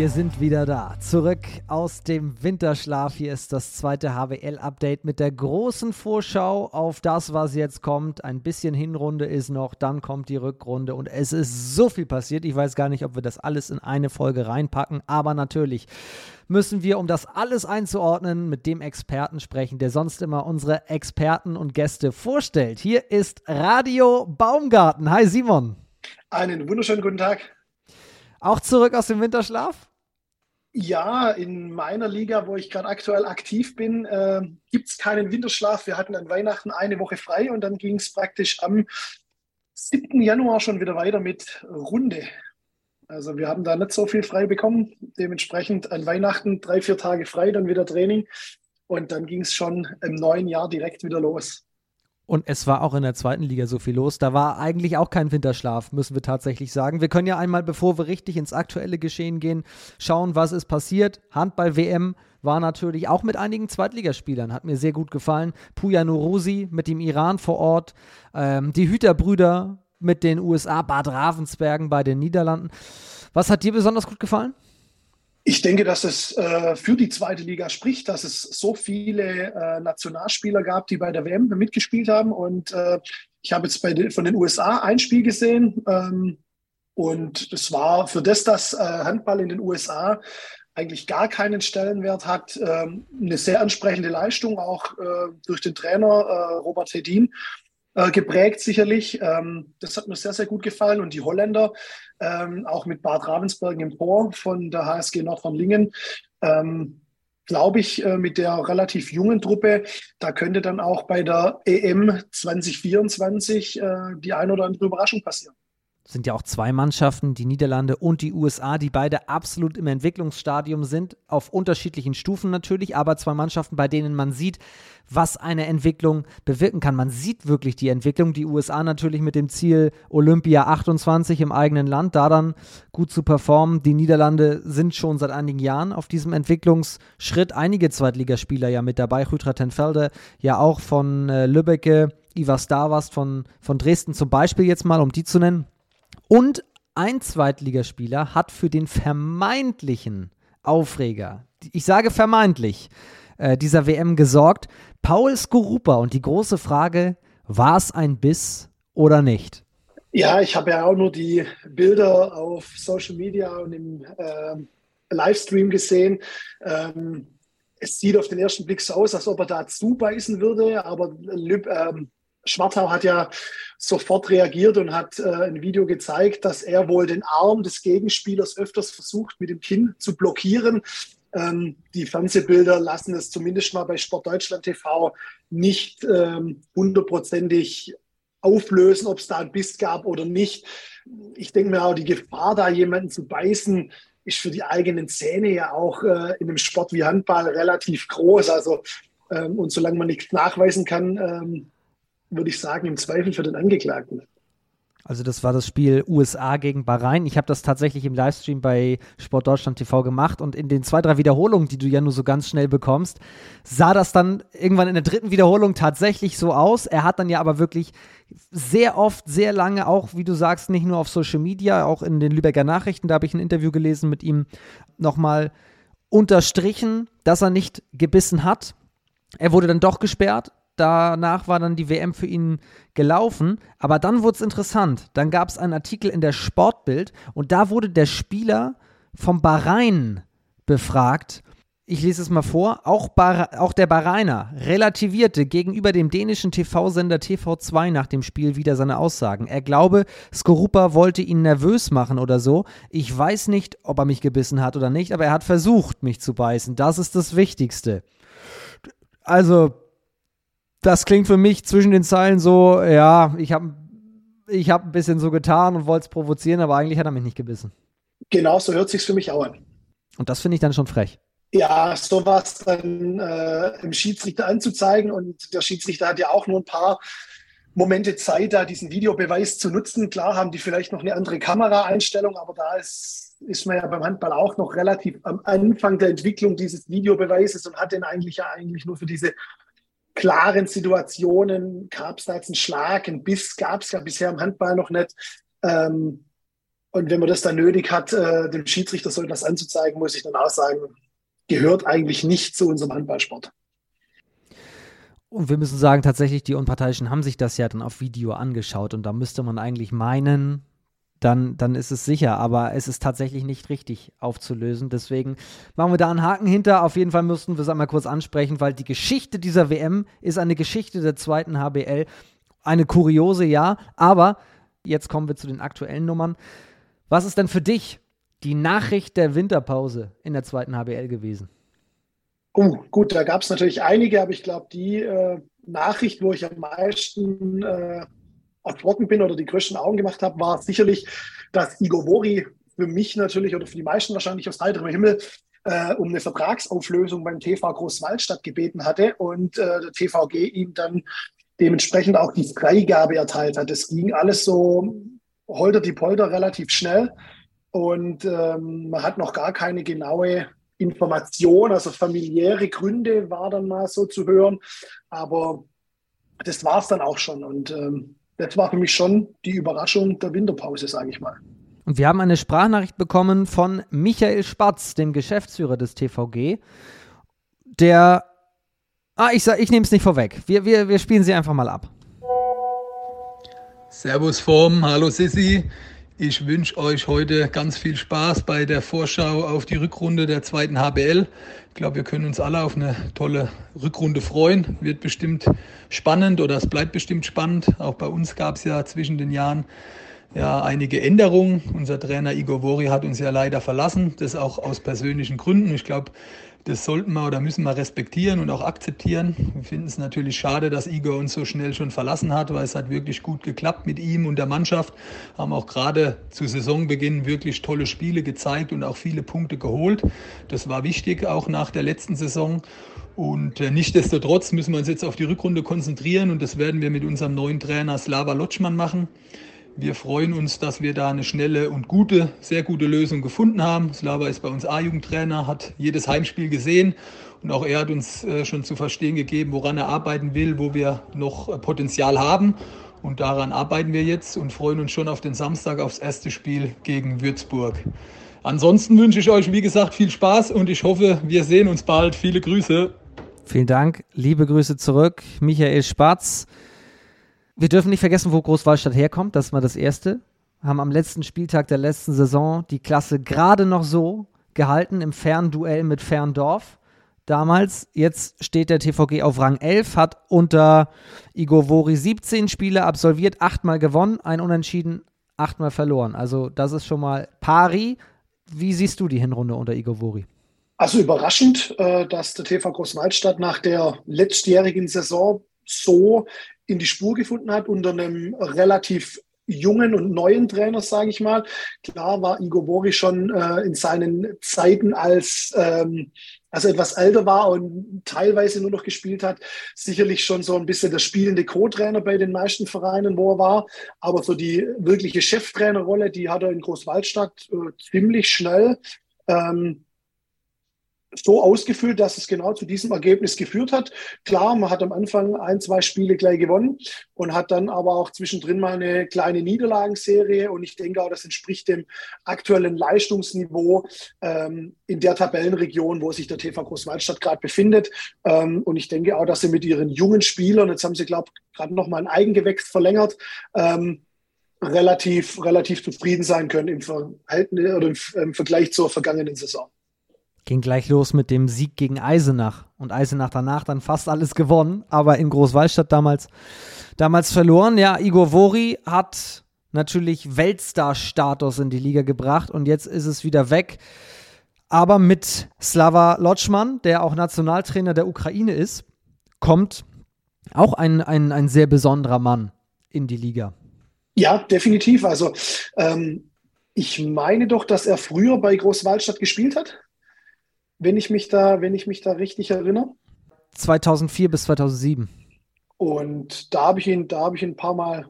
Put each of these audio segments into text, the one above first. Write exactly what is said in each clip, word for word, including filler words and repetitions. Wir sind wieder da, zurück aus dem Winterschlaf. Hier ist das zweite H B L-Update mit der großen Vorschau auf das, was jetzt kommt. Ein bisschen Hinrunde ist noch, dann kommt die Rückrunde und es ist so viel passiert. Ich weiß gar nicht, ob wir das alles in eine Folge reinpacken, aber natürlich müssen wir, um das alles einzuordnen, mit dem Experten sprechen, der sonst immer unsere Experten und Gäste vorstellt. Hier ist Radio Baumgarten. Hi Simon. Einen wunderschönen guten Tag. Auch zurück aus dem Winterschlaf? Ja, in meiner Liga, wo ich gerade aktuell aktiv bin, äh, gibt es keinen Winterschlaf. Wir hatten an Weihnachten eine Woche frei und dann ging es praktisch am siebten Januar schon wieder weiter mit Runde. Also wir haben da nicht so viel frei bekommen. Dementsprechend an Weihnachten drei, vier Tage frei, dann wieder Training. Und dann ging es schon im neuen Jahr direkt wieder los. Und es war auch in der zweiten Liga so viel los. Da war eigentlich auch kein Winterschlaf, müssen wir tatsächlich sagen. Wir können ja einmal, bevor wir richtig ins aktuelle Geschehen gehen, schauen, was ist passiert. Handball-W M war natürlich auch mit einigen Zweitligaspielern, hat mir sehr gut gefallen. Puja Nurusi mit dem Iran vor Ort, ähm, die Hüterbrüder mit den U S A, Bart Ravensbergen bei den Niederlanden. Was hat dir besonders gut gefallen? Ich denke, dass es äh, für die zweite Liga spricht, dass es so viele äh, Nationalspieler gab, die bei der W M mitgespielt haben. Und äh, ich habe jetzt bei de, von den U S A ein Spiel gesehen. Ähm, und es war für das, dass äh, Handball in den U S A eigentlich gar keinen Stellenwert hat, äh, eine sehr ansprechende Leistung, auch äh, durch den Trainer äh, Robert Hedin äh, geprägt sicherlich. Ähm, das hat mir sehr, sehr gut gefallen. Und die Holländer, Ähm, auch mit Bart Ravensbergen im Tor von der H S G Nordhorn-Lingen, ähm, glaube ich, äh, mit der relativ jungen Truppe, da könnte dann auch bei der E M zwanzig vierundzwanzig äh, die ein oder andere Überraschung passieren. Es sind ja auch zwei Mannschaften, die Niederlande und die U S A, die beide absolut im Entwicklungsstadium sind, auf unterschiedlichen Stufen natürlich, aber zwei Mannschaften, bei denen man sieht, was eine Entwicklung bewirken kann. Man sieht wirklich die Entwicklung, die U S A natürlich mit dem Ziel Olympia achtundzwanzig im eigenen Land, da dann gut zu performen. Die Niederlande sind schon seit einigen Jahren auf diesem Entwicklungsschritt, einige Zweitligaspieler ja mit dabei, Rutra Tenfelde ja auch von äh, Lübbecke, Ivas Davas von, von Dresden zum Beispiel jetzt mal, um die zu nennen. Und ein Zweitligaspieler hat für den vermeintlichen Aufreger, ich sage vermeintlich, äh, dieser W M gesorgt, Paul Skorupa. Und die große Frage, war es ein Biss oder nicht? Ja, ich habe ja auch nur die Bilder auf Social Media und im äh, Livestream gesehen. Ähm, es sieht auf den ersten Blick so aus, als ob er da zubeißen würde, aber ähm, Schwartau hat ja sofort reagiert und hat äh, ein Video gezeigt, dass er wohl den Arm des Gegenspielers öfters versucht, mit dem Kinn zu blockieren. Ähm, die Fernsehbilder lassen es zumindest mal bei Sportdeutschland T V nicht ähm, hundertprozentig auflösen, ob es da einen Biss gab oder nicht. Ich denke mir auch, die Gefahr, da jemanden zu beißen, ist für die eigenen Zähne ja auch äh, in einem Sport wie Handball relativ groß. Also ähm, und solange man nichts nachweisen kann, ähm, würde ich sagen, im Zweifel für den Angeklagten. Also das war das Spiel U S A gegen Bahrain. Ich habe das tatsächlich im Livestream bei Sportdeutschland T V gemacht und in den zwei, drei Wiederholungen, die du ja nur so ganz schnell bekommst, sah das dann irgendwann in der dritten Wiederholung tatsächlich so aus. Er hat dann ja aber wirklich sehr oft, sehr lange auch, wie du sagst, nicht nur auf Social Media, auch in den Lübecker Nachrichten, da habe ich ein Interview gelesen mit ihm, nochmal unterstrichen, dass er nicht gebissen hat. Er wurde dann doch gesperrt. Danach war dann die W M für ihn gelaufen, aber dann wurde es interessant. Dann gab es einen Artikel in der Sportbild und da wurde der Spieler vom Bahrain befragt. Ich lese es mal vor, auch, Bar- auch der Bahrainer relativierte gegenüber dem dänischen T V-Sender T V zwei nach dem Spiel wieder seine Aussagen. Er glaube, Skorupa wollte ihn nervös machen oder so. Ich weiß nicht, ob er mich gebissen hat oder nicht, aber er hat versucht, mich zu beißen. Das ist das Wichtigste. Also, das klingt für mich zwischen den Zeilen so, ja, ich habe ich hab ein bisschen so getan und wollte es provozieren, aber eigentlich hat er mich nicht gebissen. Genau, so hört sich's für mich auch an. Und das finde ich dann schon frech. Ja, sowas dann äh, im Schiedsrichter anzuzeigen und der Schiedsrichter hat ja auch nur ein paar Momente Zeit, da diesen Videobeweis zu nutzen. Klar haben die vielleicht noch eine andere Kameraeinstellung, aber da ist, ist man ja beim Handball auch noch relativ am Anfang der Entwicklung dieses Videobeweises und hat den eigentlich ja eigentlich nur für diese klaren Situationen, gab es da jetzt einen Schlag, einen Biss, gab es ja bisher im Handball noch nicht. Ähm, Und wenn man das dann nötig hat, äh, dem Schiedsrichter so etwas anzuzeigen, muss ich dann auch sagen, gehört eigentlich nicht zu unserem Handballsport. Und wir müssen sagen, tatsächlich, die Unparteiischen haben sich das ja dann auf Video angeschaut und da müsste man eigentlich meinen, dann, dann ist es sicher, aber es ist tatsächlich nicht richtig aufzulösen. Deswegen machen wir da einen Haken hinter. Auf jeden Fall müssten wir es einmal kurz ansprechen, weil die Geschichte dieser W M ist eine Geschichte der zweiten H B L. Eine kuriose, ja, aber jetzt kommen wir zu den aktuellen Nummern. Was ist denn für dich die Nachricht der Winterpause in der zweiten H B L gewesen? Oh, gut, da gab es natürlich einige, aber ich glaube, die äh, Nachricht, wo ich am meisten äh, erschrocken bin oder die größten Augen gemacht habe, war sicherlich, dass Igor Vori für mich natürlich oder für die meisten wahrscheinlich aus heiterem Himmel äh, um eine Vertragsauflösung beim T V Großwallstadt gebeten hatte und äh, der T V G ihm dann dementsprechend auch die Freigabe erteilt hat. Es ging alles so holter die Polter relativ schnell und ähm, man hat noch gar keine genaue Information, also familiäre Gründe war dann mal so zu hören, aber das war es dann auch schon und ähm, das war für mich schon die Überraschung der Winterpause, sage ich mal. Und wir haben eine Sprachnachricht bekommen von Michael Spatz, dem Geschäftsführer des T V G, der, ah, ich, ich nehme es nicht vorweg, wir, wir, wir spielen sie einfach mal ab. Servus Form, hallo Sissi. Ich wünsche euch heute ganz viel Spaß bei der Vorschau auf die Rückrunde der zweiten H B L. Ich glaube, wir können uns alle auf eine tolle Rückrunde freuen. Wird bestimmt spannend oder es bleibt bestimmt spannend. Auch bei uns gab es ja zwischen den Jahren ja einige Änderungen. Unser Trainer Igor Vori hat uns ja leider verlassen. Das auch aus persönlichen Gründen. Ich glaube, das sollten wir oder müssen wir respektieren und auch akzeptieren. Wir finden es natürlich schade, dass Igor uns so schnell schon verlassen hat, weil es hat wirklich gut geklappt mit ihm und der Mannschaft. Haben auch gerade zu Saisonbeginn wirklich tolle Spiele gezeigt und auch viele Punkte geholt. Das war wichtig, auch nach der letzten Saison. Und nichtsdestotrotz müssen wir uns jetzt auf die Rückrunde konzentrieren und das werden wir mit unserem neuen Trainer Slava Loschmann machen. Wir freuen uns, dass wir da eine schnelle und gute, sehr gute Lösung gefunden haben. Slava ist bei uns A-Jugendtrainer, hat jedes Heimspiel gesehen und auch er hat uns schon zu verstehen gegeben, woran er arbeiten will, wo wir noch Potenzial haben. Und daran arbeiten wir jetzt und freuen uns schon auf den Samstag aufs erste Spiel gegen Würzburg. Ansonsten wünsche ich euch, wie gesagt, viel Spaß und ich hoffe, wir sehen uns bald. Viele Grüße. Vielen Dank. Liebe Grüße zurück. Michael Spatz. Wir dürfen nicht vergessen, wo Großwallstadt herkommt. Das war das Erste. Haben am letzten Spieltag der letzten Saison die Klasse gerade noch so gehalten im Fernduell mit Ferndorf. Damals, jetzt steht der T V G auf Rang elf, hat unter Igor Vori siebzehn Spiele absolviert, achtmal gewonnen, ein Unentschieden, achtmal verloren. Also das ist schon mal pari. Wie siehst du die Hinrunde unter Igor Vori? Also überraschend, dass der T V Großwallstadt nach der letztjährigen Saison so in die Spur gefunden hat unter einem relativ jungen und neuen Trainer, sage ich mal. Klar war Igor Vori schon äh, in seinen Zeiten, als ähm, also etwas älter war und teilweise nur noch gespielt hat, sicherlich schon so ein bisschen der spielende Co-Trainer bei den meisten Vereinen, wo er war. Aber so die wirkliche Cheftrainerrolle, die hat er in Großwallstadt äh, ziemlich schnell ähm, so ausgefüllt, dass es genau zu diesem Ergebnis geführt hat. Klar, man hat am Anfang ein, zwei Spiele gleich gewonnen und hat dann aber auch zwischendrin mal eine kleine Niederlagenserie und ich denke auch, das entspricht dem aktuellen Leistungsniveau ähm, in der Tabellenregion, wo sich der T V Großwallstadt gerade befindet ähm, und ich denke auch, dass sie mit ihren jungen Spielern, jetzt haben sie, glaube ich, gerade nochmal ein Eigengewächs verlängert, ähm, relativ, relativ zufrieden sein können im Verhältnis oder im, im Vergleich zur vergangenen Saison. Ging gleich los mit dem Sieg gegen Eisenach und Eisenach danach dann fast alles gewonnen, aber in Großwallstadt damals, damals verloren. Ja, Igor Vori hat natürlich Weltstar-Status in die Liga gebracht und jetzt ist es wieder weg, aber mit Slava Loschmann, der auch Nationaltrainer der Ukraine ist, kommt auch ein, ein, ein sehr besonderer Mann in die Liga. Ja, definitiv. Also ähm, ich meine doch, dass er früher bei Großwallstadt gespielt hat. Wenn ich mich da, wenn ich mich da richtig erinnere. zweitausendvier bis zweitausendsieben. Und da habe ich ihn, da habe ich ihn ein paar Mal,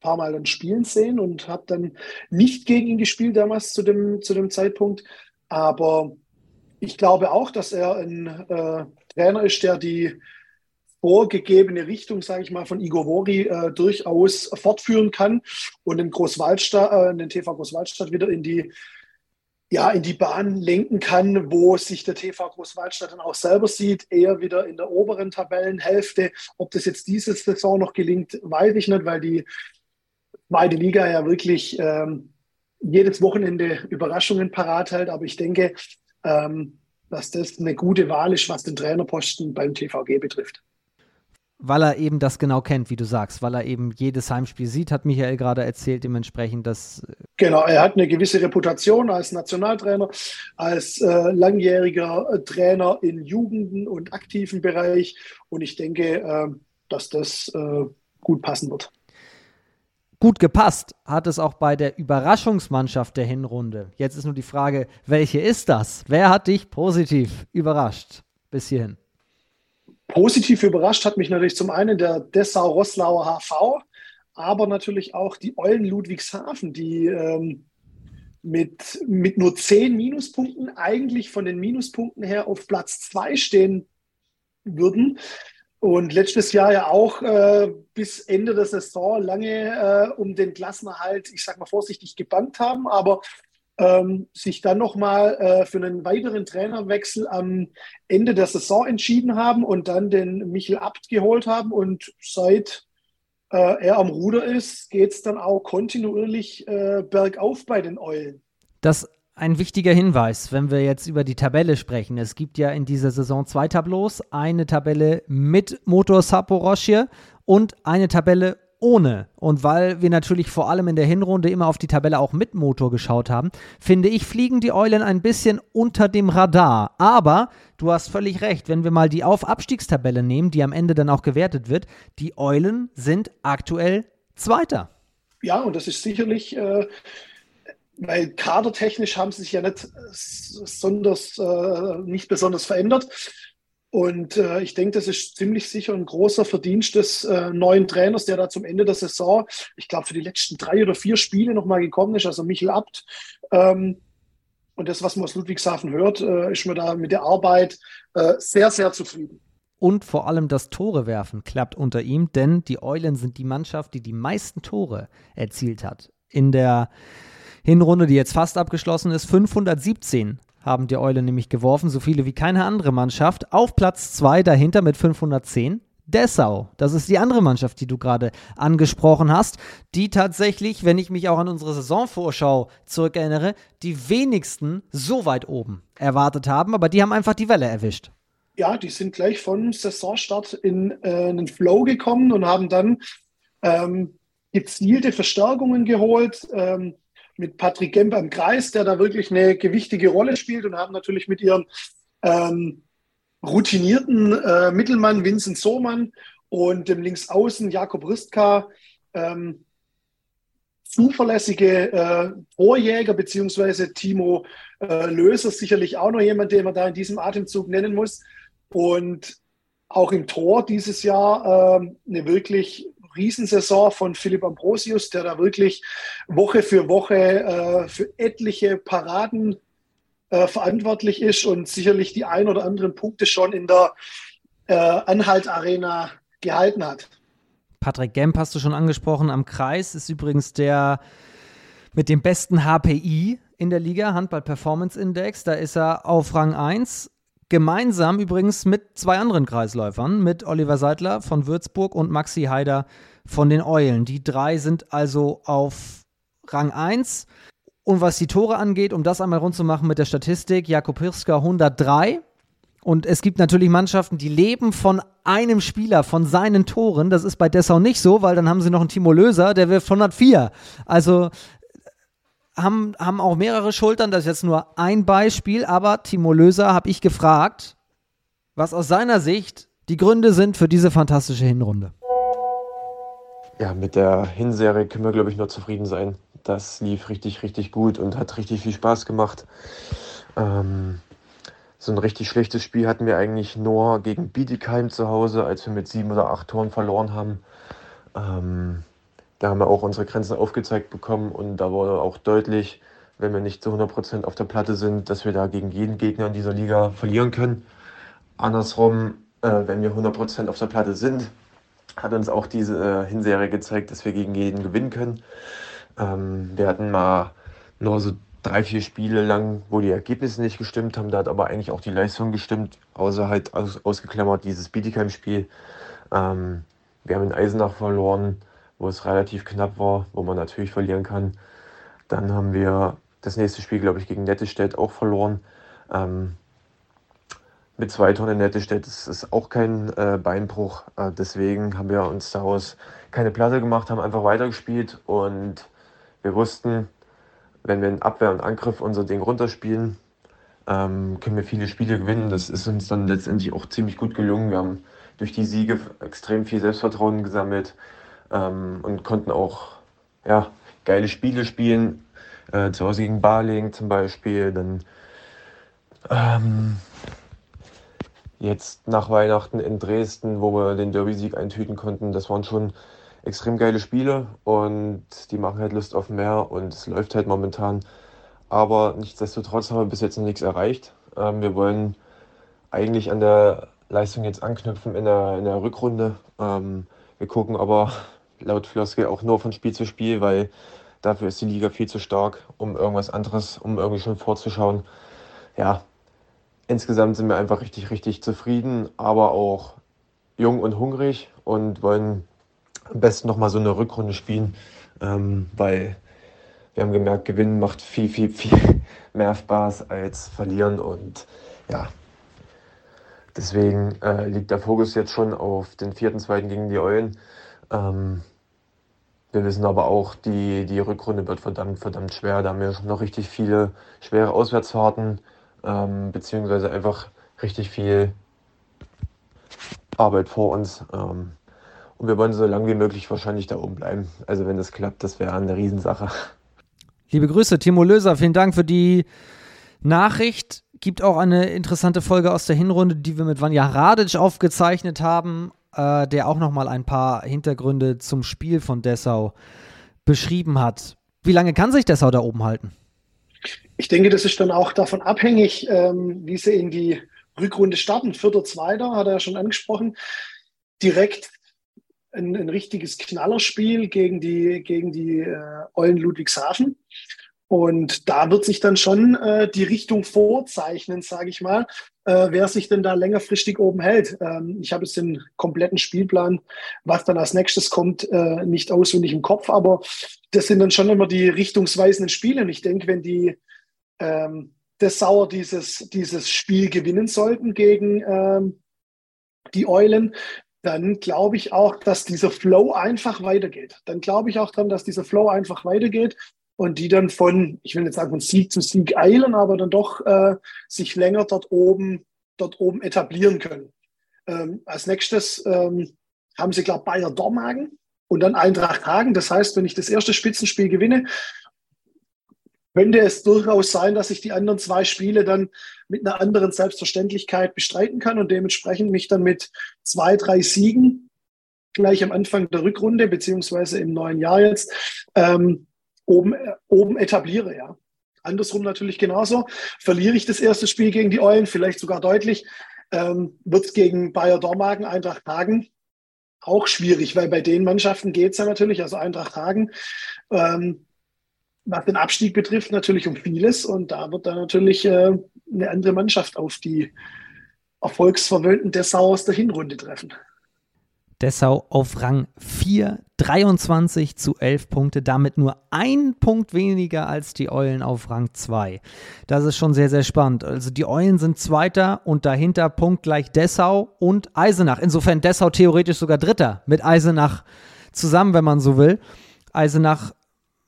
paar Mal dann spielen sehen und habe dann nicht gegen ihn gespielt damals zu dem, zu dem Zeitpunkt. Aber ich glaube auch, dass er ein äh, Trainer ist, der die vorgegebene Richtung, sage ich mal, von Igor Vori äh, durchaus fortführen kann und den, Großwallstadt, äh, den T V Großwallstadt wieder in die, ja, in die Bahn lenken kann, wo sich der T V Großwallstadt dann auch selber sieht, eher wieder in der oberen Tabellenhälfte. Ob das jetzt diese Saison noch gelingt, weiß ich nicht, weil die zweite Liga ja wirklich ähm, jedes Wochenende Überraschungen parat hält. Aber ich denke, ähm, dass das eine gute Wahl ist, was den Trainerposten beim T V G betrifft. Weil er eben das genau kennt, wie du sagst, weil er eben jedes Heimspiel sieht, hat Michael gerade erzählt, dementsprechend das... Genau, er hat eine gewisse Reputation als Nationaltrainer, als äh, langjähriger Trainer in Jugenden- und aktiven Bereich und ich denke, äh, dass das äh, gut passen wird. Gut gepasst hat es auch bei der Überraschungsmannschaft der Hinrunde. Jetzt ist nur die Frage, welche ist das? Wer hat dich positiv überrascht bis hierhin? Positiv überrascht hat mich natürlich zum einen der Dessau-Roslauer H V, aber natürlich auch die Eulen Ludwigshafen, die ähm, mit, mit nur zehn Minuspunkten eigentlich von den Minuspunkten her auf Platz zwei stehen würden. Und letztes Jahr ja auch äh, bis Ende der Saison lange äh, um den Klassenerhalt, ich sag mal vorsichtig, gebannt haben, aber ähm, sich dann nochmal äh, für einen weiteren Trainerwechsel am Ende der Saison entschieden haben und dann den Michael Abt geholt haben. Und seit äh, er am Ruder ist, geht es dann auch kontinuierlich äh, bergauf bei den Eulen. Das ein wichtiger Hinweis, wenn wir jetzt über die Tabelle sprechen. Es gibt ja in dieser Saison zwei Tableaus. Eine Tabelle mit Motor Saporoschje und eine Tabelle ohne. Und weil wir natürlich vor allem in der Hinrunde immer auf die Tabelle auch mit Motor geschaut haben, finde ich, fliegen die Eulen ein bisschen unter dem Radar. Aber du hast völlig recht, wenn wir mal die Auf-Abstiegstabelle nehmen, die am Ende dann auch gewertet wird, die Eulen sind aktuell Zweiter. Ja, und das ist sicherlich... Äh Weil kadertechnisch haben sie sich ja nicht, sonders, äh, nicht besonders verändert. Und äh, ich denke, das ist ziemlich sicher ein großer Verdienst des äh, neuen Trainers, der da zum Ende der Saison, ich glaube, für die letzten drei oder vier Spiele nochmal gekommen ist, also Michael Abt. Ähm, und das, was man aus Ludwigshafen hört, äh, ist man da mit der Arbeit äh, sehr, sehr zufrieden. Und vor allem das Tore werfen klappt unter ihm, denn die Eulen sind die Mannschaft, die die meisten Tore erzielt hat in der Hinrunde, die jetzt fast abgeschlossen ist. fünfhundertsiebzehn haben die Eulen nämlich geworfen, so viele wie keine andere Mannschaft. Auf Platz zwei dahinter mit fünfhundertzehn Dessau. Das ist die andere Mannschaft, die du gerade angesprochen hast, die tatsächlich, wenn ich mich auch an unsere Saisonvorschau zurückerinnere, die wenigsten so weit oben erwartet haben, aber die haben einfach die Welle erwischt. Ja, die sind gleich von Saisonstart in äh, einen Flow gekommen und haben dann ähm, gezielte Verstärkungen geholt, ähm, mit Patrick Gemper im Kreis, der da wirklich eine gewichtige Rolle spielt, und haben natürlich mit ihrem ähm, routinierten äh, Mittelmann Vincent Sohmann und dem Linksaußen Jakob Ristka ähm, zuverlässige äh, Torjäger, beziehungsweise Timo äh, Löser, sicherlich auch noch jemand, den man da in diesem Atemzug nennen muss. Und auch im Tor dieses Jahr äh, eine wirklich Riesensaison von Philipp Ambrosius, der da wirklich Woche für Woche äh, für etliche Paraden äh, verantwortlich ist und sicherlich die ein oder anderen Punkte schon in der äh, Anhalt-Arena gehalten hat. Patrick Gemp hast du schon angesprochen, am Kreis ist übrigens der mit dem besten H P I in der Liga, Handball-Performance-Index, da ist er auf Rang eins. Gemeinsam übrigens mit zwei anderen Kreisläufern, mit Oliver Seidler von Würzburg und Maxi Heider von den Eulen. Die drei sind also auf Rang eins. Und was die Tore angeht, um das einmal rund zu machen mit der Statistik, Jakob Hirschka hundertdrei. Und es gibt natürlich Mannschaften, die leben von einem Spieler, von seinen Toren. Das ist bei Dessau nicht so, weil dann haben sie noch einen Timo Löser, der wirft hundertvier. Also... Haben, haben auch mehrere Schultern, das ist jetzt nur ein Beispiel, aber Timo Löser habe ich gefragt, was aus seiner Sicht die Gründe sind für diese fantastische Hinrunde. Ja, mit der Hinserie können wir, glaube ich, nur zufrieden sein. Das lief richtig, richtig gut und hat richtig viel Spaß gemacht. Ähm, so ein richtig schlechtes Spiel hatten wir eigentlich nur gegen Bietigheim zu Hause, als wir mit sieben oder acht Toren verloren haben. Ähm, Da haben wir auch unsere Grenzen aufgezeigt bekommen und da wurde auch deutlich, wenn wir nicht zu hundert Prozent auf der Platte sind, dass wir da gegen jeden Gegner in dieser Liga verlieren können. Andersrum äh, wenn wir hundert Prozent auf der Platte sind, hat uns auch diese äh, Hinserie gezeigt, dass wir gegen jeden gewinnen können. Ähm, wir hatten mal nur so drei, vier Spiele lang, wo die Ergebnisse nicht gestimmt haben, da hat aber eigentlich auch die Leistung gestimmt, außer halt aus, ausgeklammert dieses Bietigheim-Spiel. Ähm, wir haben in Eisenach verloren, wo es relativ knapp war, wo man natürlich verlieren kann. Dann haben wir das nächste Spiel, glaube ich, gegen Nettelstedt auch verloren. Ähm, mit zwei Toren in Nettelstedt ist, ist auch kein äh, Beinbruch. Äh, deswegen haben wir uns daraus keine Platte gemacht, haben einfach weitergespielt. Und wir wussten, wenn wir in Abwehr und Angriff unser Ding runterspielen, ähm, können wir viele Spiele gewinnen. Das ist uns dann letztendlich auch ziemlich gut gelungen. Wir haben durch die Siege extrem viel Selbstvertrauen gesammelt. Ähm, und konnten auch ja, geile Spiele spielen, äh, zu Hause gegen Barling zum Beispiel, dann ähm, jetzt nach Weihnachten in Dresden, wo wir den Derby-Sieg eintüten konnten. Das waren schon extrem geile Spiele und die machen halt Lust auf mehr und es läuft halt momentan. Aber nichtsdestotrotz haben wir bis jetzt noch nichts erreicht. Ähm, wir wollen eigentlich an der Leistung jetzt anknüpfen in der, in der Rückrunde. Ähm, wir gucken aber laut Floskel auch nur von Spiel zu Spiel, weil dafür ist die Liga viel zu stark, um irgendwas anderes, um irgendwie schon vorzuschauen. Ja, insgesamt sind wir einfach richtig, richtig zufrieden, aber auch jung und hungrig und wollen am besten nochmal so eine Rückrunde spielen, ähm, weil wir haben gemerkt, Gewinnen macht viel, viel, viel mehr Spaß als Verlieren und ja. Deswegen äh, liegt der Fokus jetzt schon auf den vierten zweiten gegen die Eulen. Ähm, wir wissen aber auch, die, die Rückrunde wird verdammt, verdammt schwer. Da haben wir schon noch richtig viele schwere Auswärtsfahrten, ähm, beziehungsweise einfach richtig viel Arbeit vor uns. Ähm, und wir wollen so lange wie möglich wahrscheinlich da oben bleiben. Also wenn das klappt, das wäre eine Riesensache. Liebe Grüße, Timo Löser. Vielen Dank für die Nachricht. Gibt auch eine interessante Folge aus der Hinrunde, die wir mit Vanja Radic aufgezeichnet haben, äh, der auch nochmal ein paar Hintergründe zum Spiel von Dessau beschrieben hat. Wie lange kann sich Dessau da oben halten? Ich denke, das ist dann auch davon abhängig, ähm, wie sie in die Rückrunde starten. Vierter, Zweiter, hat er ja schon angesprochen. Direkt ein, ein richtiges Knallerspiel gegen die, gegen die äh, Eulen Ludwigshafen. Und da wird sich dann schon äh, die Richtung vorzeichnen, sage ich mal, äh, wer sich denn da längerfristig oben hält. Ähm, ich habe jetzt den kompletten Spielplan, was dann als nächstes kommt, äh, nicht auswendig im Kopf. Aber das sind dann schon immer die richtungsweisenden Spiele. Und ich denke, wenn die ähm, Dessauer dieses, dieses Spiel gewinnen sollten gegen ähm, die Eulen, dann glaube ich auch, dass dieser Flow einfach weitergeht. Dann glaube ich auch dran, dass dieser Flow einfach weitergeht. Und die dann von, ich will nicht sagen von Sieg zu Sieg eilen, aber dann doch äh, sich länger dort oben, dort oben etablieren können. Ähm, als nächstes ähm, haben sie, glaube ich, Bayer Dormagen und dann Eintracht Hagen. Das heißt, wenn ich das erste Spitzenspiel gewinne, könnte es durchaus sein, dass ich die anderen zwei Spiele dann mit einer anderen Selbstverständlichkeit bestreiten kann und dementsprechend mich dann mit zwei, drei Siegen gleich am Anfang der Rückrunde, beziehungsweise im neuen Jahr jetzt, ähm, Oben, oben etabliere, ja. Andersrum natürlich genauso. Verliere ich das erste Spiel gegen die Eulen, vielleicht sogar deutlich, ähm, wird es gegen Bayer Dormagen, Eintracht Hagen auch schwierig, weil bei den Mannschaften geht es ja natürlich, also Eintracht Hagen, ähm, was den Abstieg betrifft, natürlich um vieles und da wird dann natürlich äh, eine andere Mannschaft auf die erfolgsverwöhnten Dessau aus der Hinrunde treffen. Dessau auf Rang vier, dreiundzwanzig zu elf Punkte, damit nur ein Punkt weniger als die Eulen auf Rang zwei. Das ist schon sehr, sehr spannend. Also die Eulen sind Zweiter und dahinter punktgleich Dessau und Eisenach. Insofern Dessau theoretisch sogar Dritter mit Eisenach zusammen, wenn man so will. Eisenach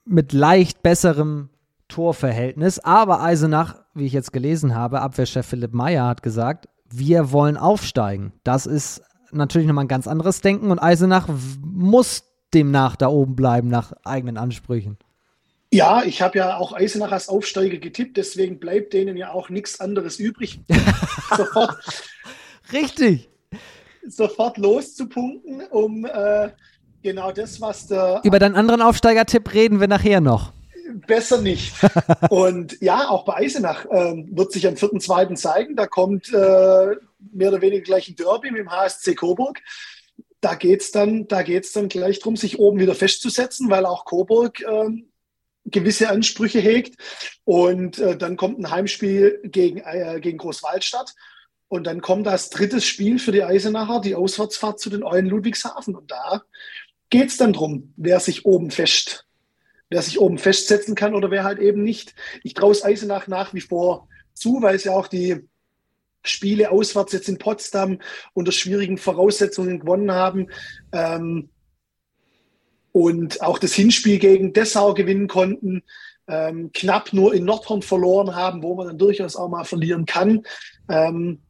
mit leicht besserem Torverhältnis, aber Eisenach, wie ich jetzt gelesen habe, Abwehrchef Philipp Meyer hat gesagt, wir wollen aufsteigen. Das ist natürlich nochmal ein ganz anderes Denken und Eisenach muss demnach da oben bleiben, nach eigenen Ansprüchen. Ja, ich habe ja auch Eisenach als Aufsteiger getippt, deswegen bleibt denen ja auch nichts anderes übrig. sofort, Richtig. Sofort loszupunkten, um äh, genau das, was der... Über deinen anderen Aufsteigertipp reden wir nachher noch. Besser nicht. Und ja, auch bei Eisenach äh, wird sich am vierten zweiten zeigen, da kommt... Äh, mehr oder weniger gleich ein Derby mit dem H S C Coburg. Da geht es dann, da geht's dann gleich darum, sich oben wieder festzusetzen, weil auch Coburg ähm, gewisse Ansprüche hegt. Und äh, dann kommt ein Heimspiel gegen, äh, gegen Großwallstadt. Und dann kommt das drittes Spiel für die Eisenacher, die Auswärtsfahrt zu den Eulen Ludwigshafen. Und da geht es dann darum, wer sich oben fest, wer sich oben festsetzen kann oder wer halt eben nicht. Ich traue es Eisenach nach wie vor zu, weil es ja auch die Spiele auswärts jetzt in Potsdam unter schwierigen Voraussetzungen gewonnen haben. Ähm, und auch das Hinspiel gegen Dessau gewinnen konnten. Ähm, knapp nur in Nordhorn verloren haben, wo man dann durchaus auch mal verlieren kann. Ähm,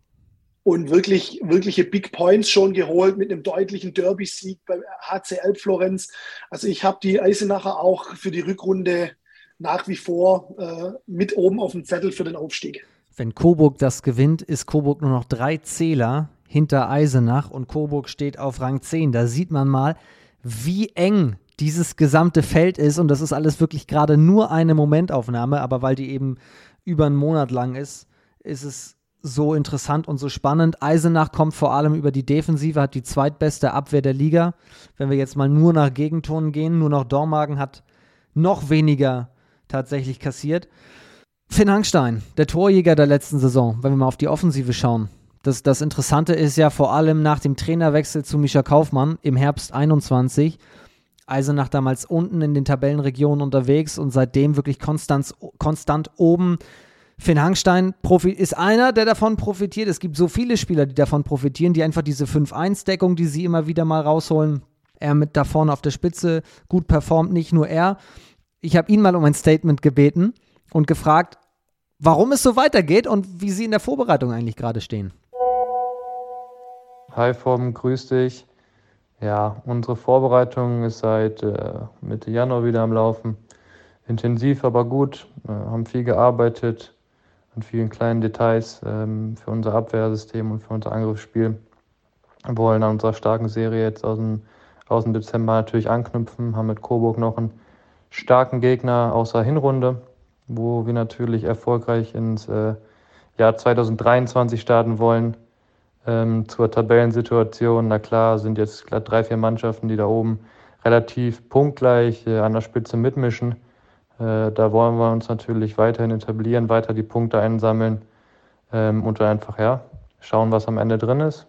und wirklich, wirkliche Big Points schon geholt mit einem deutlichen Derby-Sieg beim H C L Florenz. Also ich habe die Eisenacher auch für die Rückrunde nach wie vor äh, mit oben auf dem Zettel für den Aufstieg. Wenn Coburg das gewinnt, ist Coburg nur noch drei Zähler hinter Eisenach und Coburg steht auf Rang zehn. Da sieht man mal, wie eng dieses gesamte Feld ist, und das ist alles wirklich gerade nur eine Momentaufnahme, aber weil die eben über einen Monat lang ist, ist es so interessant und so spannend. Eisenach kommt vor allem über die Defensive, hat die zweitbeste Abwehr der Liga. Wenn wir jetzt mal nur nach Gegentoren gehen, nur noch Dormagen hat noch weniger tatsächlich kassiert. Finn Hangstein, der Torjäger der letzten Saison, wenn wir mal auf die Offensive schauen. Das, das Interessante ist ja vor allem nach dem Trainerwechsel zu Mischa Kaufmann im Herbst einundzwanzig, Eisenach damals unten in den Tabellenregionen unterwegs und seitdem wirklich konstant, konstant oben. Finn Hangstein profi- ist einer, der davon profitiert. Es gibt so viele Spieler, die davon profitieren, die einfach diese fünf eins Deckung, die sie immer wieder mal rausholen, er mit da vorne auf der Spitze gut performt, nicht nur er. Ich habe ihn mal um ein Statement gebeten und gefragt, warum es so weitergeht und wie sie in der Vorbereitung eigentlich gerade stehen. Hi Form, grüß dich. Ja, unsere Vorbereitung ist seit äh, Mitte Januar wieder am Laufen. Intensiv, aber gut. Äh, haben viel gearbeitet an vielen kleinen Details ähm, für unser Abwehrsystem und für unser Angriffsspiel. Wir wollen an unserer starken Serie jetzt aus dem, aus dem Dezember natürlich anknüpfen. Haben mit Coburg noch einen starken Gegner aus der Hinrunde, wo wir natürlich erfolgreich ins äh, Jahr zweitausenddreiundzwanzig starten wollen. Ähm, zur Tabellensituation, na klar, sind jetzt glatt drei, vier Mannschaften, die da oben relativ punktgleich äh, an der Spitze mitmischen. Äh, da wollen wir uns natürlich weiterhin etablieren, weiter die Punkte einsammeln ähm, und dann einfach ja, schauen, was am Ende drin ist.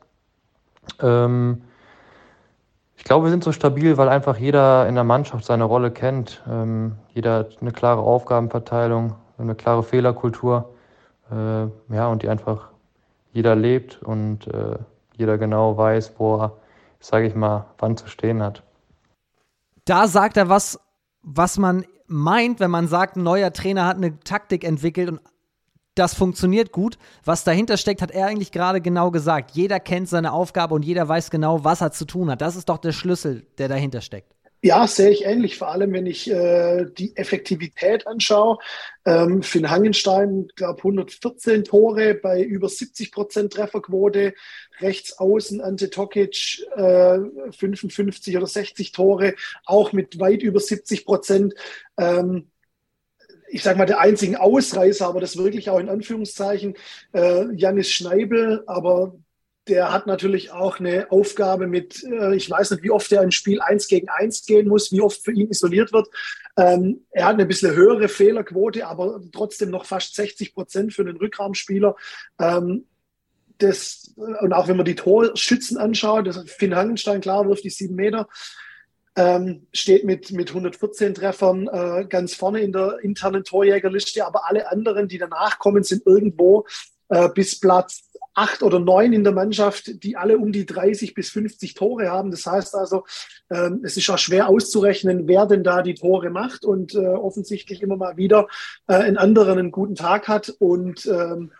Ähm, ich glaube, wir sind so stabil, weil einfach jeder in der Mannschaft seine Rolle kennt. Ähm, jeder hat eine klare Aufgabenverteilung, eine klare Fehlerkultur äh, ja, und die einfach jeder lebt und äh, jeder genau weiß, wo er, sage ich mal, wann zu stehen hat. Da sagt er was, was man meint, wenn man sagt, ein neuer Trainer hat eine Taktik entwickelt und das funktioniert gut. Was dahinter steckt, hat er eigentlich gerade genau gesagt. Jeder kennt seine Aufgabe und jeder weiß genau, was er zu tun hat. Das ist doch der Schlüssel, der dahinter steckt. Ja, sehe ich ähnlich, vor allem wenn ich äh, die Effektivität anschaue. Ähm, Finn Hangenstein, ich glaube hundertvierzehn Tore bei über siebzig Prozent Trefferquote. Rechts außen Ante Tokic, äh, fünfundfünfzig oder sechzig Tore, auch mit weit über siebzig Prozent. Ähm, ich sage mal, der einzigen Ausreißer, aber das wirklich auch in Anführungszeichen, äh, Janis Schneibel, aber der hat natürlich auch eine Aufgabe mit, ich weiß nicht, wie oft er im Spiel eins gegen eins gehen muss, wie oft für ihn isoliert wird. Ähm, er hat eine bisschen höhere Fehlerquote, aber trotzdem noch fast sechzig Prozent für den Rückraumspieler. Ähm, das, und auch wenn man die Torschützen anschaut, das Finn Hangenstein, klar, wirft die sieben Meter, ähm, steht mit, mit hundertvierzehn Treffern äh, ganz vorne in der internen Torjägerliste, aber alle anderen, die danach kommen, sind irgendwo äh, bis Platz acht oder neun in der Mannschaft, die alle um die dreißig bis fünfzig Tore haben. Das heißt also, ähm, es ist auch schwer auszurechnen, wer denn da die Tore macht und äh, offensichtlich immer mal wieder äh, einen anderen einen guten Tag hat und ähm,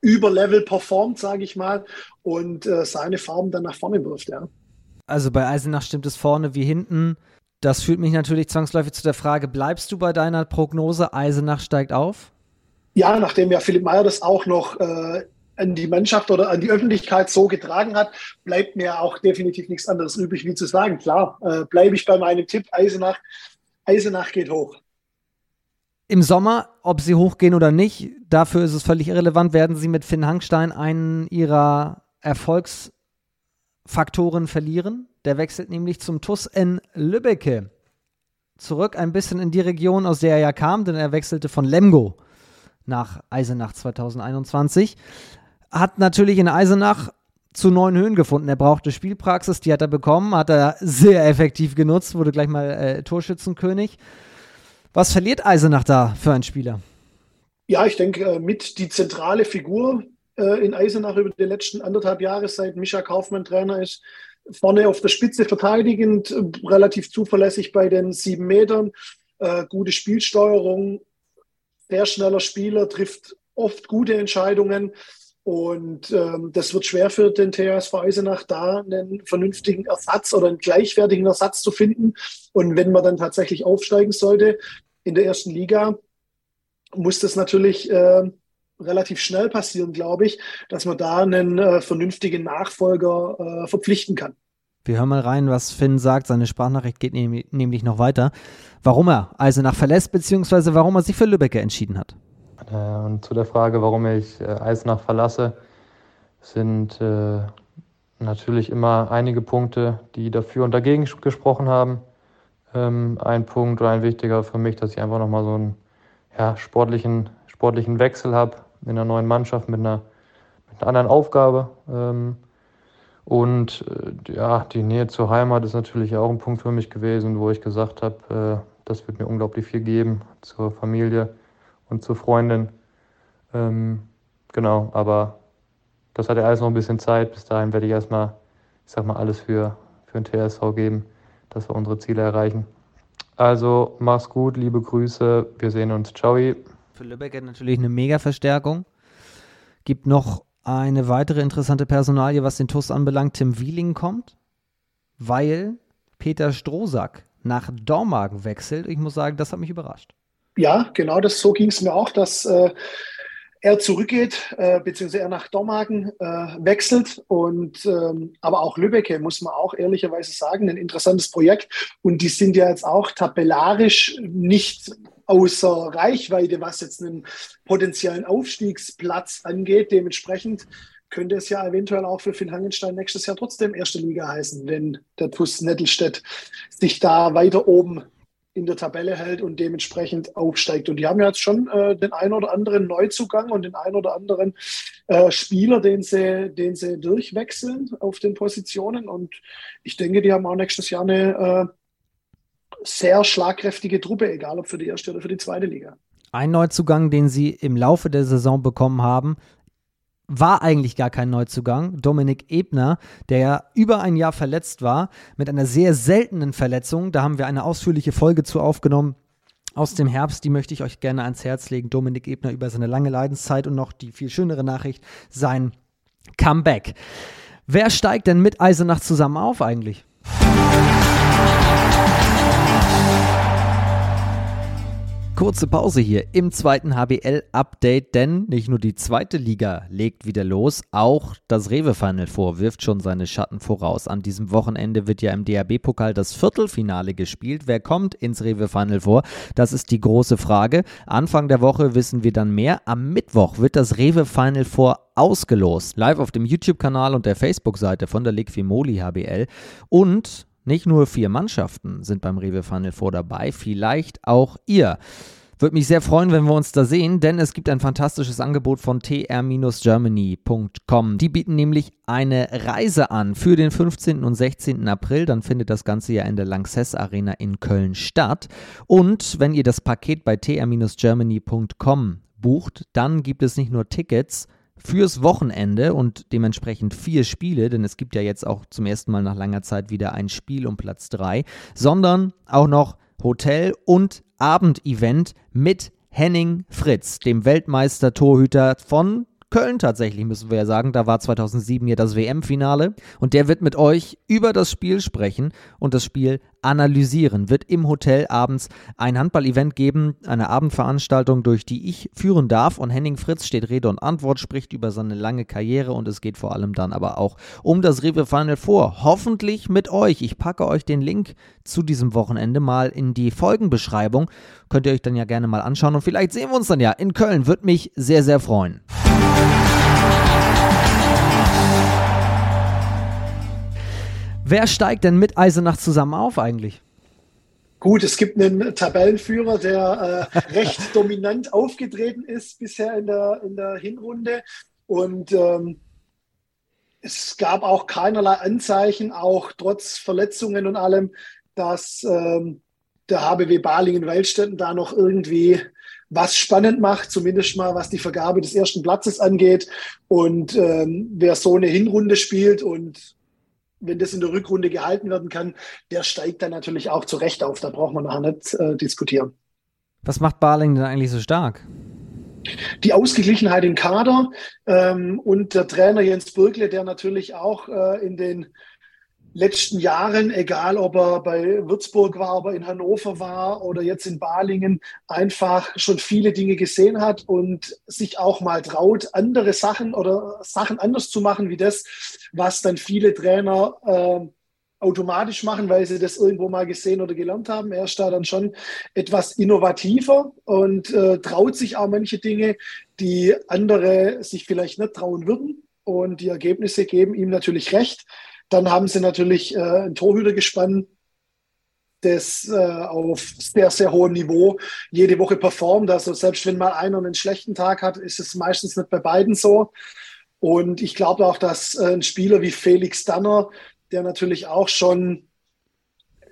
über Level performt, sage ich mal, und äh, seine Farben dann nach vorne wirft. Ja. Also bei Eisenach stimmt es vorne wie hinten. Das führt mich natürlich zwangsläufig zu der Frage, bleibst du bei deiner Prognose, Eisenach steigt auf? Ja, nachdem ja Philipp Meyer das auch noch äh, an die Mannschaft oder an die Öffentlichkeit so getragen hat, bleibt mir auch definitiv nichts anderes übrig, wie zu sagen. Klar, äh, bleibe ich bei meinem Tipp, Eisenach, Eisenach geht hoch. im Sommer, ob sie hochgehen oder nicht, dafür ist es völlig irrelevant, werden sie mit Finn Hangstein einen ihrer Erfolgsfaktoren verlieren. Der wechselt nämlich zum T U S in Lübbecke. Zurück ein bisschen in die Region, aus der er ja kam, denn er wechselte von Lemgo nach Eisenach zwanzig einundzwanzig. Hat natürlich in Eisenach zu neuen Höhen gefunden. Er brauchte Spielpraxis, die hat er bekommen, hat er sehr effektiv genutzt, wurde gleich mal äh, Torschützenkönig. Was verliert Eisenach da für einen Spieler? Ja, ich denke, mit die zentrale Figur äh, in Eisenach über die letzten anderthalb Jahre, seit Micha Kaufmann Trainer ist, vorne auf der Spitze verteidigend, relativ zuverlässig bei den sieben Metern, äh, gute Spielsteuerung, sehr schneller Spieler, trifft oft gute Entscheidungen. Und ähm, das wird schwer für den T H S V Eisenach, da einen vernünftigen Ersatz oder einen gleichwertigen Ersatz zu finden. Und wenn man dann tatsächlich aufsteigen sollte in der ersten Liga, muss das natürlich äh, relativ schnell passieren, glaube ich, dass man da einen äh, vernünftigen Nachfolger äh, verpflichten kann. Wir hören mal rein, was Finn sagt. Seine Sprachnachricht geht ne- nämlich noch weiter. Warum er Eisenach verlässt, beziehungsweise warum er sich für Lübbecke entschieden hat. Und zu der Frage, warum ich Eisenach verlasse, sind äh, natürlich immer einige Punkte, die dafür und dagegen gesprochen haben. Ähm, ein Punkt oder ein wichtiger für mich, dass ich einfach nochmal so einen ja, sportlichen, sportlichen Wechsel habe in einer neuen Mannschaft mit einer, mit einer anderen Aufgabe. Ähm, und äh, ja, die Nähe zur Heimat ist natürlich auch ein Punkt für mich gewesen, wo ich gesagt habe, äh, das wird mir unglaublich viel geben zur Familie und zur Freundin. Ähm, genau, aber das hat ja alles noch ein bisschen Zeit. Bis dahin werde ich erstmal, ich sag mal, alles für, für den T S V geben, dass wir unsere Ziele erreichen. Also, mach's gut, liebe Grüße, wir sehen uns. Ciao. Für Lübbecke natürlich eine Mega-Verstärkung. Gibt noch eine weitere interessante Personalie, was den T U S anbelangt. Tim Wieling kommt, weil Peter Strohsack nach Dormagen wechselt. Ich muss sagen, das hat mich überrascht. Ja, genau, das, so ging es mir auch, dass äh, er zurückgeht, äh, beziehungsweise er nach Dormagen äh, wechselt. Und ähm, aber auch Lübbecke, muss man auch ehrlicherweise sagen, ein interessantes Projekt. Und die sind ja jetzt auch tabellarisch nicht außer Reichweite, was jetzt einen potenziellen Aufstiegsplatz angeht. Dementsprechend könnte es ja eventuell auch für Finn Hangenstein nächstes Jahr trotzdem erste Liga heißen, wenn der T U S Nettelstedt sich da weiter oben in der Tabelle hält und dementsprechend aufsteigt. Und die haben ja jetzt schon äh, den einen oder anderen Neuzugang und den einen oder anderen äh, Spieler, den sie, den sie durchwechseln auf den Positionen. Und ich denke, die haben auch nächstes Jahr eine äh, sehr schlagkräftige Truppe, egal ob für die erste oder für die zweite Liga. Ein Neuzugang, den sie im Laufe der Saison bekommen haben, war eigentlich gar kein Neuzugang. Dominik Ebner, der ja über ein Jahr verletzt war, mit einer sehr seltenen Verletzung. Da haben wir eine ausführliche Folge zu aufgenommen aus dem Herbst. Die möchte ich euch gerne ans Herz legen. Dominik Ebner über seine lange Leidenszeit und noch die viel schönere Nachricht, sein Comeback. Wer steigt denn mit Eisenach zusammen auf eigentlich? Kurze Pause hier im zweiten H B L-Update, denn nicht nur die zweite Liga legt wieder los, auch das Rewe-Final Four wirft schon seine Schatten voraus. An diesem Wochenende wird ja im D H B-Pokal das Viertelfinale gespielt. Wer kommt ins Rewe-Final Four? Das ist die große Frage. Anfang der Woche wissen wir dann mehr. Am Mittwoch wird das Rewe-Final Four ausgelost. Live auf dem YouTube-Kanal und der Facebook-Seite von der Liqui-Moly H B L. Und nicht nur vier Mannschaften sind beim Rewe Final Four dabei, vielleicht auch ihr. Würde mich sehr freuen, wenn wir uns da sehen, denn es gibt ein fantastisches Angebot von t r dash germany dot com. Die bieten nämlich eine Reise an für den fünfzehnten und sechzehnten April. Dann findet das Ganze ja in der Lanxess Arena in Köln statt. Und wenn ihr das Paket bei t r dash germany dot com bucht, dann gibt es nicht nur Tickets fürs Wochenende und dementsprechend vier Spiele, denn es gibt ja jetzt auch zum ersten Mal nach langer Zeit wieder ein Spiel um Platz drei, sondern auch noch Hotel- und Abendevent mit Henning Fritz, dem Weltmeister-Torhüter von Köln tatsächlich, müssen wir ja sagen. Da war zweitausendsieben ja das W M-Finale und der wird mit euch über das Spiel sprechen und das Spiel analysieren, wird im Hotel abends ein Handball-Event geben, eine Abendveranstaltung, durch die ich führen darf. Und Henning Fritz steht Rede und Antwort, spricht über seine lange Karriere und es geht vor allem dann aber auch um das Rewe-Final Four. Hoffentlich mit euch. Ich packe euch den Link zu diesem Wochenende mal in die Folgenbeschreibung. Könnt ihr euch dann ja gerne mal anschauen und vielleicht sehen wir uns dann ja in Köln. Würde mich sehr, sehr freuen. Wer steigt denn mit Eisenach zusammen auf eigentlich? Gut, es gibt einen Tabellenführer, der äh, recht dominant aufgetreten ist bisher in der, in der Hinrunde. Und ähm, es gab auch keinerlei Anzeichen, auch trotz Verletzungen und allem, dass ähm, der H B W Barling in Waldstätten da noch irgendwie was spannend macht, zumindest mal was die Vergabe des ersten Platzes angeht. Und ähm, wer so eine Hinrunde spielt und wenn das in der Rückrunde gehalten werden kann, der steigt dann natürlich auch zu Recht auf. Da braucht man nachher nicht äh, diskutieren. Was macht Barling denn eigentlich so stark? Die Ausgeglichenheit im Kader ähm, und der Trainer Jens Birkle, der natürlich auch äh, in den letzten Jahren, egal ob er bei Würzburg war, ob er in Hannover war oder jetzt in Balingen, einfach schon viele Dinge gesehen hat und sich auch mal traut, andere Sachen oder Sachen anders zu machen, wie das, was dann viele Trainer äh, automatisch machen, weil sie das irgendwo mal gesehen oder gelernt haben. Er ist da dann schon etwas innovativer und äh, traut sich auch manche Dinge, die andere sich vielleicht nicht trauen würden. Und die Ergebnisse geben ihm natürlich recht. Dann haben sie natürlich äh, ein Torhütergespann, das äh, auf sehr, sehr hohem Niveau jede Woche performt. Also selbst wenn mal einer einen schlechten Tag hat, ist es meistens nicht bei beiden so. Und ich glaube auch, dass äh, ein Spieler wie Felix Danner, der natürlich auch schon,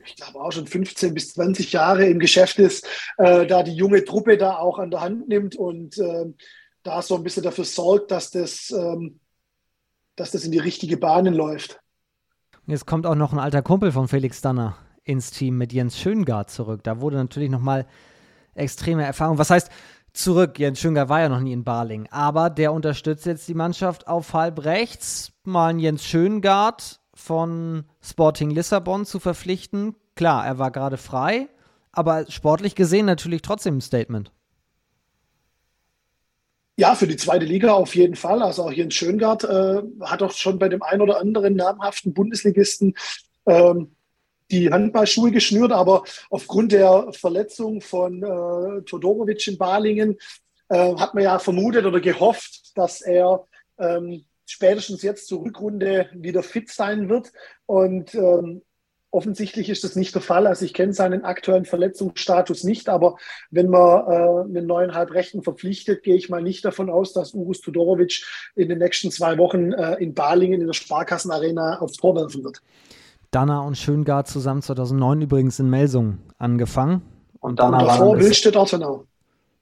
ich glaube auch schon fünfzehn bis zwanzig Jahre im Geschäft ist, äh, da die junge Truppe da auch an der Hand nimmt und äh, da so ein bisschen dafür sorgt, dass das, ähm, dass das in die richtige Bahnen läuft. Jetzt kommt auch noch ein alter Kumpel von Felix Danner ins Team mit Jens Schöngard zurück. Da wurde natürlich nochmal extreme Erfahrung. Was heißt zurück? Jens Schöngard war ja noch nie in Barling. Aber der unterstützt jetzt die Mannschaft auf halb rechts. Mal einen Jens Schöngard von Sporting Lissabon zu verpflichten. Klar, er war gerade frei, aber sportlich gesehen natürlich trotzdem ein Statement. Ja, für die zweite Liga auf jeden Fall. Also auch Jens Schöngard äh, hat auch schon bei dem einen oder anderen namhaften Bundesligisten ähm, die Handballschuhe geschnürt. Aber aufgrund der Verletzung von äh, Todorovic in Balingen äh, hat man ja vermutet oder gehofft, dass er ähm, spätestens jetzt zur Rückrunde wieder fit sein wird. Und ähm, offensichtlich ist das nicht der Fall. Also ich kenne seinen aktuellen Verletzungsstatus nicht, aber wenn man äh, einen neuen Halbrechten verpflichtet, gehe ich mal nicht davon aus, dass Uros Todorovic in den nächsten zwei Wochen äh, in Balingen in der Sparkassenarena aufs Tor werfen wird. Danner und Schöngard zusammen zweitausendneun übrigens in Melsungen angefangen. Und, und davor Willstedt-Ortenau.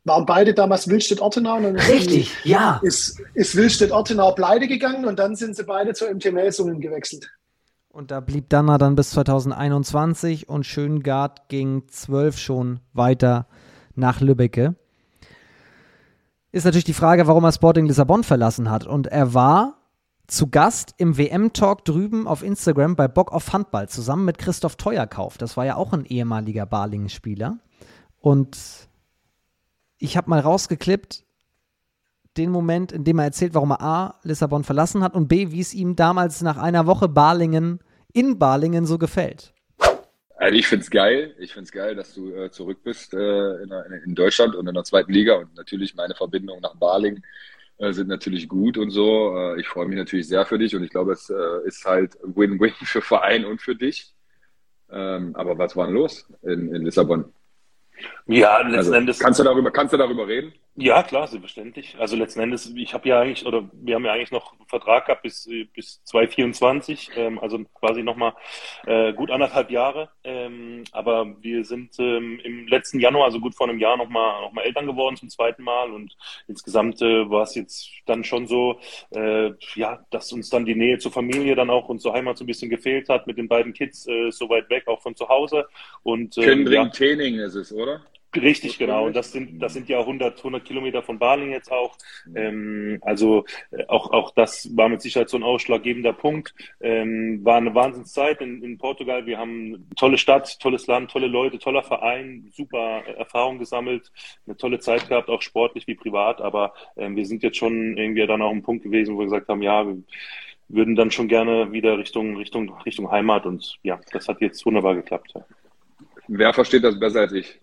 Waren beide damals Willstedt-Ortenau. Und dann Richtig, ist, ja. Ist, ist Willstedt-Ortenau pleite gegangen und dann sind sie beide zur M T Melsungen gewechselt. Und da blieb Danner dann bis zweitausendeinundzwanzig und Schöngard ging zwölf schon weiter nach Lübbecke. Ist natürlich die Frage, warum er Sporting Lissabon verlassen hat. Und er war zu Gast im W M-Talk drüben auf Instagram bei Bock auf Handball zusammen mit Christoph Teuerkauf. Das war ja auch ein ehemaliger Barlingen-Spieler. Und ich habe mal rausgeklippt, den Moment, in dem er erzählt, warum er A. Lissabon verlassen hat und B. wie es ihm damals nach einer Woche Balingen in Balingen so gefällt. Also ich find's geil. Ich find's geil, dass du äh, zurück bist äh, in, in Deutschland und in der zweiten Liga. Und natürlich meine Verbindungen nach Balingen äh, sind natürlich gut und so. Äh, ich freue mich natürlich sehr für dich und ich glaube, es äh, ist halt Win-Win für Verein und für dich. Ähm, aber was war denn los in, in Lissabon? Ja, letzten also, Endes. Kannst du darüber, kannst du darüber reden? Ja, klar, selbstverständlich. Also letzten Endes, ich habe ja eigentlich, oder wir haben ja eigentlich noch einen Vertrag gehabt bis, bis zweitausendvierundzwanzig, ähm, also quasi nochmal äh, gut anderthalb Jahre. Ähm, aber wir sind ähm, im letzten Januar, also gut vor einem Jahr, nochmal noch mal Eltern geworden zum zweiten Mal. Und insgesamt äh, war es jetzt dann schon so, äh, ja, dass uns dann die Nähe zur Familie dann auch und zur Heimat so ein bisschen gefehlt hat, mit den beiden Kids äh, so weit weg, auch von zu Hause. Und äh, Kindring-Tening ja, ist es, oder? Richtig, genau. Und das sind, das sind ja hundert, hundert Kilometer von Barling jetzt auch. Ähm, also äh, auch, auch das war mit Sicherheit so ein ausschlaggebender Punkt. Ähm, war eine Wahnsinnszeit in, in Portugal. Wir haben tolle Stadt, tolles Land, tolle Leute, toller Verein, super Erfahrung gesammelt, eine tolle Zeit gehabt, auch sportlich wie privat. Aber ähm, wir sind jetzt schon irgendwie dann auch ein Punkt gewesen, wo wir gesagt haben, ja, wir würden dann schon gerne wieder Richtung, Richtung, Richtung Heimat. Und ja, das hat jetzt wunderbar geklappt. Ja. Wer versteht das besser als ich?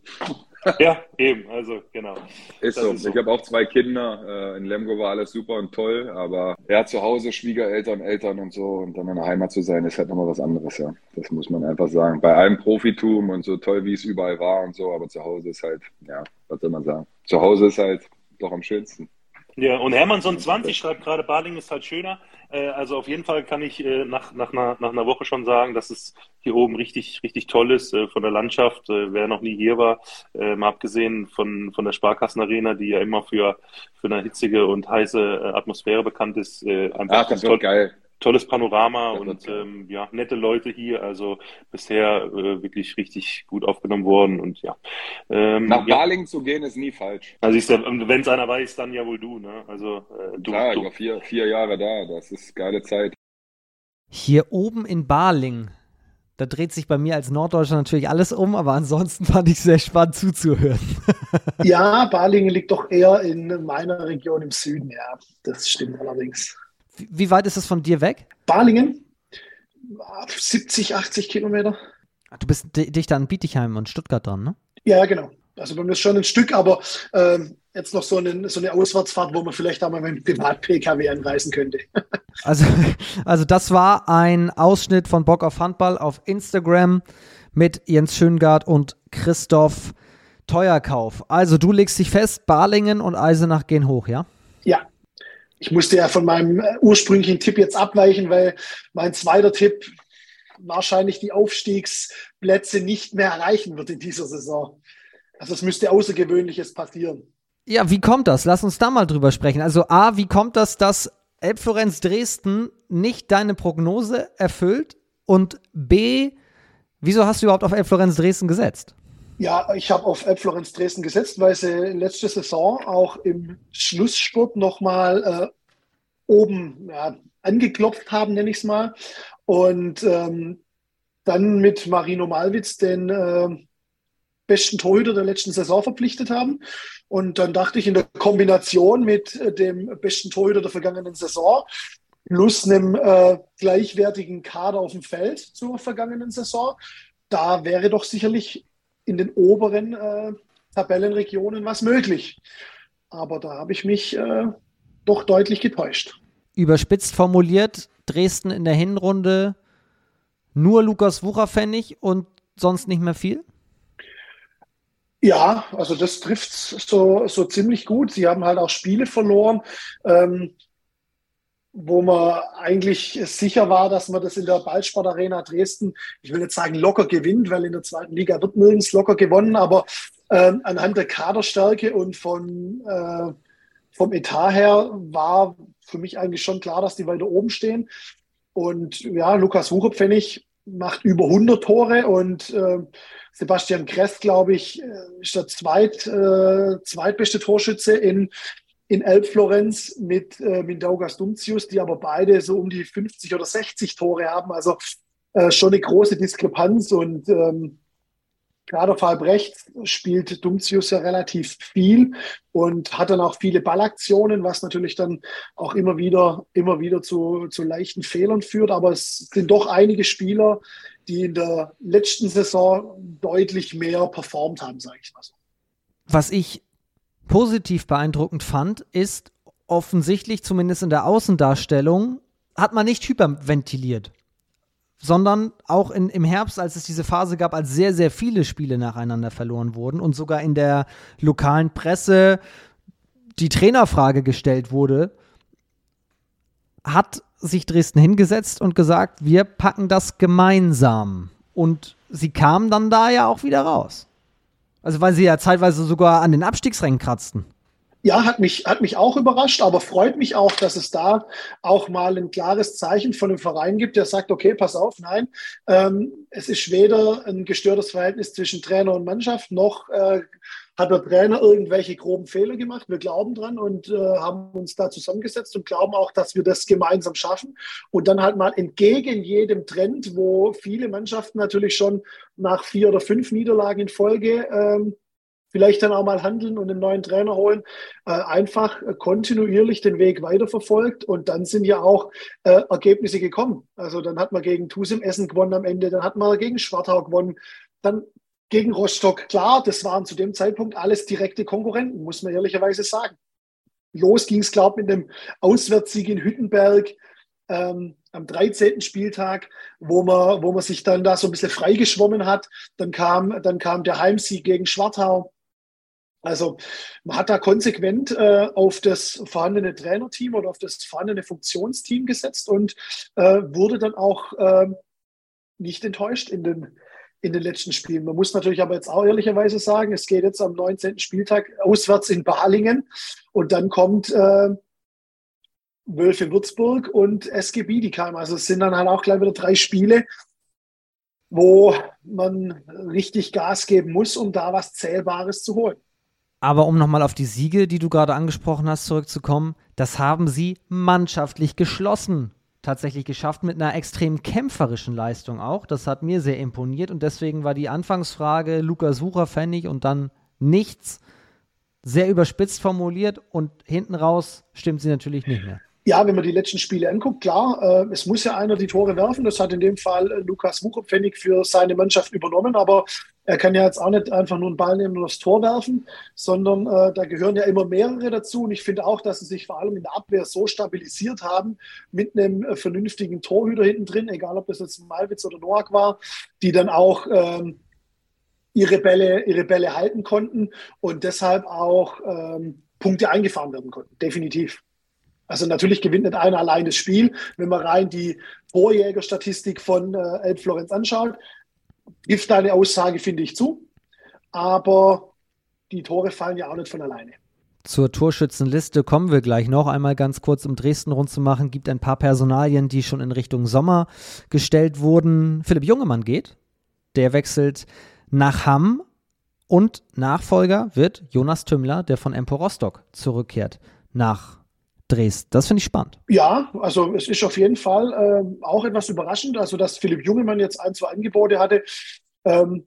Ja, eben, also genau. Ist so. ist so. Ich habe auch zwei Kinder. In Lemgo war alles super und toll, aber ja, zu Hause, Schwiegereltern, Eltern und so, und dann in der Heimat zu sein, ist halt nochmal was anderes, ja. Das muss man einfach sagen. Bei allem Profitum und so toll, wie es überall war und so, aber zu Hause ist halt, ja, was soll man sagen? Zu Hause ist halt doch am schönsten. Ja, und Hermannsson zwanzig schreibt gerade, Barling ist halt schöner. Also auf jeden Fall kann ich nach, nach, einer, nach einer Woche schon sagen, dass es hier oben richtig, richtig toll ist von der Landschaft. Wer noch nie hier war, mal abgesehen von, von der Sparkassenarena, die ja immer für, für eine hitzige und heiße Atmosphäre bekannt ist. Einfach Ach, das toll, wird geil. Tolles Panorama das und ähm, ja, nette Leute hier. Also bisher äh, wirklich richtig gut aufgenommen worden. Und ja. Ähm, Nach ja. Barling zu gehen ist nie falsch. Also ja, wenn es einer weiß, dann ja wohl du. Ne? Also äh, du, Klar, du. ich war vier, vier Jahre da. Das ist geile Zeit. Hier oben in Barling, da dreht sich bei mir als Norddeutscher natürlich alles um, aber ansonsten fand ich es sehr spannend zuzuhören. Ja, Barling liegt doch eher in meiner Region im Süden. Ja, das stimmt allerdings. Wie weit ist es von dir weg? Barlingen, siebzig, achtzig Kilometer. Du bist dichter an Bietigheim und Stuttgart dran, ne? Ja, genau. Also bei mir ist schon ein Stück, aber ähm, jetzt noch so, einen, so eine Auswärtsfahrt, wo man vielleicht auch mal mit dem Privat-P K W anreisen könnte. Also, also das war ein Ausschnitt von Bock auf Handball auf Instagram mit Jens Schöngard und Christoph Teuerkauf. Also du legst dich fest, Barlingen und Eisenach gehen hoch, ja? Ja. Ich musste ja von meinem ursprünglichen Tipp jetzt abweichen, weil mein zweiter Tipp wahrscheinlich die Aufstiegsplätze nicht mehr erreichen wird in dieser Saison. Also es müsste Außergewöhnliches passieren. Ja, wie kommt das? Lass uns da mal drüber sprechen. Also A, wie kommt das, dass Elbforenz Dresden nicht deine Prognose erfüllt? Und B, wieso hast du überhaupt auf Elbforenz Dresden gesetzt? Ja, ich habe auf Elbforenz Dresden gesetzt, weil sie letzte Saison auch im Schlussspurt nochmal äh, oben ja, angeklopft haben, nenne ich es mal. Und ähm, dann mit Marino Malwitz den äh, besten Torhüter der letzten Saison verpflichtet haben. Und dann dachte ich, in der Kombination mit äh, dem besten Torhüter der vergangenen Saison plus einem äh, gleichwertigen Kader auf dem Feld zur vergangenen Saison, da wäre doch sicherlich in den oberen äh, Tabellenregionen was möglich. Aber da habe ich mich äh, doch deutlich getäuscht. Überspitzt formuliert, Dresden in der Hinrunde nur Lukas Wucherpfennig und sonst nicht mehr viel? Ja, also das trifft so, so ziemlich gut. Sie haben halt auch Spiele verloren, ähm, wo man eigentlich sicher war, dass man das in der Ballsportarena Dresden, ich will jetzt sagen locker gewinnt, weil in der zweiten Liga wird nirgends locker gewonnen, aber äh, anhand der Kaderstärke und von, äh, vom Etat her war für mich eigentlich schon klar, dass die weiter oben stehen. Und ja, Lukas Wucherpfennig macht über hundert Tore und äh, Sebastian Kress, glaube ich, ist der zweit, äh, zweitbeste Torschütze in in Elbflorenz mit äh, Mindaugas Dumcius, die aber beide so um die fünfzig oder sechzig Tore haben. Also äh, schon eine große Diskrepanz. Und ähm, gerade auf halb rechts spielt Dumcius ja relativ viel und hat dann auch viele Ballaktionen, was natürlich dann auch immer wieder, immer wieder zu, zu leichten Fehlern führt. Aber es sind doch einige Spieler, die in der letzten Saison deutlich mehr performt haben, sage ich mal so. Was ich positiv beeindruckend fand, ist offensichtlich, zumindest in der Außendarstellung, hat man nicht hyperventiliert, sondern auch in, im Herbst, als es diese Phase gab, als sehr, sehr viele Spiele nacheinander verloren wurden und sogar in der lokalen Presse die Trainerfrage gestellt wurde, hat sich Dresden hingesetzt und gesagt, wir packen das gemeinsam. Und sie kamen dann da ja auch wieder raus. Also weil sie ja zeitweise sogar an den Abstiegsrängen kratzten. Ja, hat mich, hat mich auch überrascht, aber freut mich auch, dass es da auch mal ein klares Zeichen von einem Verein gibt, der sagt, okay, pass auf, nein, ähm, es ist weder ein gestörtes Verhältnis zwischen Trainer und Mannschaft, noch äh, hat der Trainer irgendwelche groben Fehler gemacht. Wir glauben dran und äh, haben uns da zusammengesetzt und glauben auch, dass wir das gemeinsam schaffen. Und dann halt mal entgegen jedem Trend, wo viele Mannschaften natürlich schon nach vier oder fünf Niederlagen in Folge ähm, vielleicht dann auch mal handeln und einen neuen Trainer holen, äh, einfach kontinuierlich den Weg weiterverfolgt. Und dann sind ja auch äh, Ergebnisse gekommen. Also dann hat man gegen T U S im Essen gewonnen am Ende, dann hat man gegen Schwartau gewonnen, dann gegen Rostock. Klar, das waren zu dem Zeitpunkt alles direkte Konkurrenten, muss man ehrlicherweise sagen. Los ging es, glaube ich, mit einem Auswärtssieg in Hüttenberg ähm, am dreizehnten Spieltag, wo man, wo man sich dann da so ein bisschen freigeschwommen hat. Dann kam, dann kam der Heimsieg gegen Schwartau. Also man hat da konsequent äh, auf das vorhandene Trainerteam oder auf das vorhandene Funktionsteam gesetzt und äh, wurde dann auch äh, nicht enttäuscht in den, in den letzten Spielen. Man muss natürlich aber jetzt auch ehrlicherweise sagen, es geht jetzt am neunzehnten Spieltag auswärts in Barlingen und dann kommt äh, Wölfe Würzburg und S G Bietigheim. Also es sind dann halt auch gleich wieder drei Spiele, wo man richtig Gas geben muss, um da was Zählbares zu holen. Aber um nochmal auf die Siege, die du gerade angesprochen hast, zurückzukommen, das haben sie mannschaftlich geschlossen, tatsächlich geschafft mit einer extrem kämpferischen Leistung auch. Das hat mir sehr imponiert und deswegen war die Anfangsfrage, Lukas Sucher Pfennig und dann nichts, sehr überspitzt formuliert und hinten raus stimmt sie natürlich nicht mehr. Ja, wenn man die letzten Spiele anguckt, klar, äh, es muss ja einer die Tore werfen. Das hat in dem Fall äh, Lukas Wucherpfennig für seine Mannschaft übernommen. Aber er kann ja jetzt auch nicht einfach nur einen Ball nehmen und aufs Tor werfen, sondern äh, da gehören ja immer mehrere dazu. Und ich finde auch, dass sie sich vor allem in der Abwehr so stabilisiert haben mit einem äh, vernünftigen Torhüter hinten drin, egal ob das jetzt Malwitz oder Noack war, die dann auch ähm, ihre Bälle, ihre Bälle halten konnten und deshalb auch ähm, Punkte eingefahren werden konnten. Definitiv. Also natürlich gewinnt nicht einer allein das Spiel. Wenn man rein die Torjägerstatistik von äh, Elb Florenz anschaut, trifft deine Aussage, finde ich, zu. Aber die Tore fallen ja auch nicht von alleine. Zur Torschützenliste kommen wir gleich noch. Einmal ganz kurz, um Dresden rund zu machen, gibt ein paar Personalien, die schon in Richtung Sommer gestellt wurden. Philipp Jungemann geht. Der wechselt nach Hamm. Und Nachfolger wird Jonas Tümmler, der von M P Rostock zurückkehrt, nach Dresden. Das finde ich spannend. Ja, also es ist auf jeden Fall ähm, auch etwas überraschend, also dass Philipp Jungemann jetzt ein, zwei Angebote hatte. Ähm,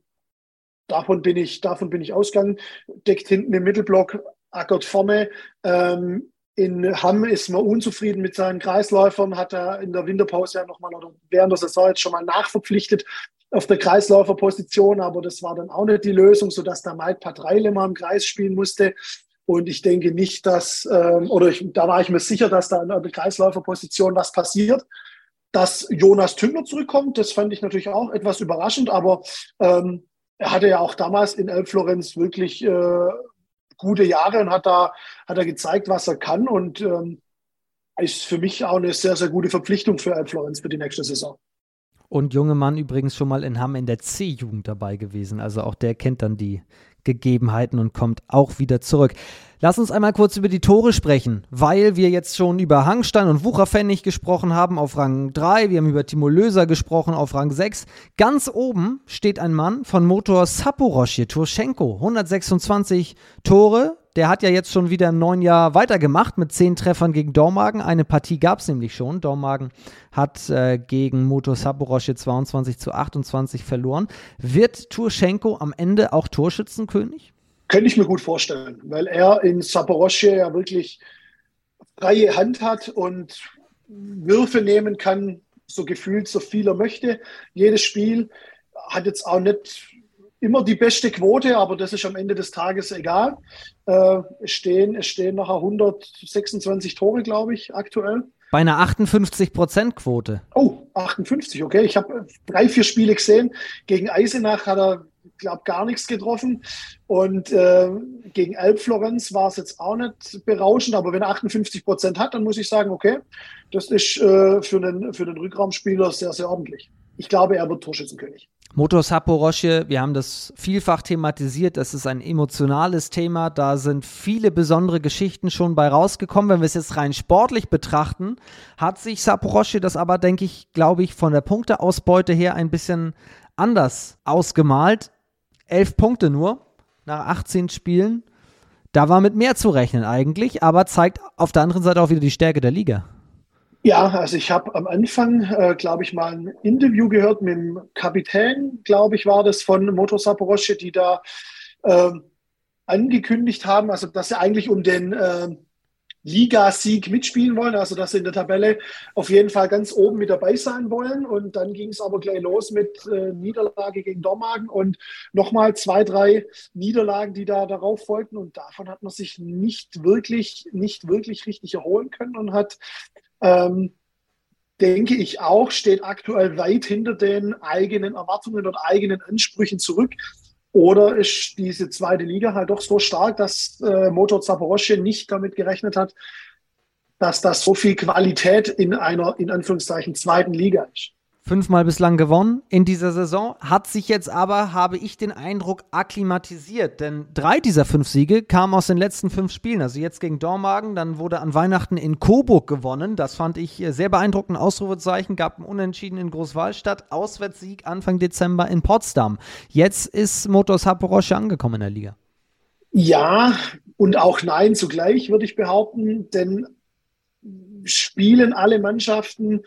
davon bin ich, davon bin ich ausgegangen. Deckt hinten im Mittelblock, ackert vorne. Ähm, in Hamm ist man unzufrieden mit seinen Kreisläufern, hat er in der Winterpause ja nochmal oder während der Saison jetzt schon mal nachverpflichtet auf der Kreisläuferposition, aber das war dann auch nicht die Lösung, sodass da Mike Patreile mal im Kreis spielen musste. Und ich denke nicht, dass, ähm, oder ich, da war ich mir sicher, dass da in der Kreisläuferposition was passiert. Dass Jonas Tümmler zurückkommt, das fand ich natürlich auch etwas überraschend, aber ähm, er hatte ja auch damals in Elb Florenz wirklich äh, gute Jahre und hat da, hat er gezeigt, was er kann und ähm, ist für mich auch eine sehr, sehr gute Verpflichtung für Elb Florenz für die nächste Saison. Und Jungemann übrigens schon mal in Hamm in der C-Jugend dabei gewesen. Also auch der kennt dann die Gegebenheiten und kommt auch wieder zurück. Lass uns einmal kurz über die Tore sprechen, weil wir jetzt schon über Hangstein und Wucherpfennig gesprochen haben auf Rang drei. Wir haben über Timo Löser gesprochen auf Rang sechs. Ganz oben steht ein Mann von Motor Saporoschje, Turschenko, hundertsechsundzwanzig Tore. Der hat ja jetzt schon wieder im neuen Jahr weitergemacht mit zehn Treffern gegen Dormagen. Eine Partie gab es nämlich schon. Dormagen hat äh, gegen Motor Saporoschje zweiundzwanzig zu achtundzwanzig verloren. Wird Turschenko am Ende auch Torschützenkönig? Könnte ich mir gut vorstellen, weil er in Saporoschje ja wirklich freie Hand hat und Würfe nehmen kann, so gefühlt, so viel er möchte. Jedes Spiel hat jetzt auch nicht immer die beste Quote, aber das ist am Ende des Tages egal. Äh, es stehen, es stehen nachher hundertsechsundzwanzig Tore, glaube ich, aktuell. Bei einer achtundfünfzig Prozent Quote. Oh, achtundfünfzig, okay. Ich habe drei, vier Spiele gesehen. Gegen Eisenach hat er, glaube ich, gar nichts getroffen. Und äh, gegen Elb Florenz war es jetzt auch nicht berauschend. Aber wenn er achtundfünfzig Prozent hat, dann muss ich sagen, okay, das ist äh, für einen, für einen Rückraumspieler sehr, sehr ordentlich. Ich glaube, er wird Torschützenkönig. Motor Saporoschje, wir haben das vielfach thematisiert, das ist ein emotionales Thema, da sind viele besondere Geschichten schon bei rausgekommen. Wenn wir es jetzt rein sportlich betrachten, hat sich Saporoschje das aber, denke ich, glaube ich, von der Punkteausbeute her ein bisschen anders ausgemalt. Elf Punkte nur nach achtzehn Spielen, da war mit mehr zu rechnen eigentlich, aber zeigt auf der anderen Seite auch wieder die Stärke der Liga. Ja, also ich habe am Anfang, äh, glaube ich, mal ein Interview gehört mit dem Kapitän, glaube ich, war das von Motor Saporoschje, die da äh, angekündigt haben, also dass sie eigentlich um den äh, Ligasieg mitspielen wollen, also dass sie in der Tabelle auf jeden Fall ganz oben mit dabei sein wollen. Und dann ging es aber gleich los mit äh, Niederlage gegen Dormagen und nochmal zwei, drei Niederlagen, die da darauf folgten. Und davon hat man sich nicht wirklich, nicht wirklich richtig erholen können und hat Ähm, denke ich auch, steht aktuell weit hinter den eigenen Erwartungen und eigenen Ansprüchen zurück. Oder ist diese zweite Liga halt doch so stark, dass äh, Motor Saporoschje nicht damit gerechnet hat, dass das so viel Qualität in einer, in Anführungszeichen, zweiten Liga ist. Fünfmal bislang gewonnen in dieser Saison, hat sich jetzt aber, habe ich den Eindruck, akklimatisiert. Denn drei dieser fünf Siege kamen aus den letzten fünf Spielen. Also jetzt gegen Dormagen, dann wurde an Weihnachten in Coburg gewonnen. Das fand ich sehr beeindruckend, Ausrufezeichen, gab ein Unentschieden in Großwallstadt, Auswärtssieg Anfang Dezember in Potsdam. Jetzt ist Motor Saporoschje angekommen in der Liga. Ja und auch nein zugleich, würde ich behaupten, denn spielen alle Mannschaften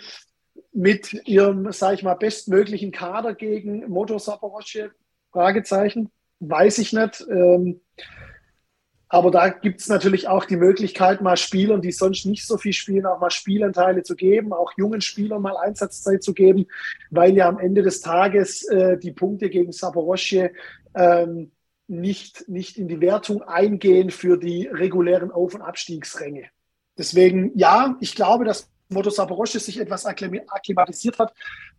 mit ihrem, sage ich mal, bestmöglichen Kader gegen Motor Saporoschje? Fragezeichen, weiß ich nicht. Ähm, aber da gibt es natürlich auch die Möglichkeit, mal Spielern, die sonst nicht so viel spielen, auch mal Spielanteile zu geben, auch jungen Spielern mal Einsatzzeit zu geben, weil ja am Ende des Tages äh, die Punkte gegen Saporoschje ähm, nicht, nicht in die Wertung eingehen für die regulären Auf- und Abstiegsränge. Deswegen, ja, ich glaube, dass Motor Saporoschje sich etwas akklimatisiert hat,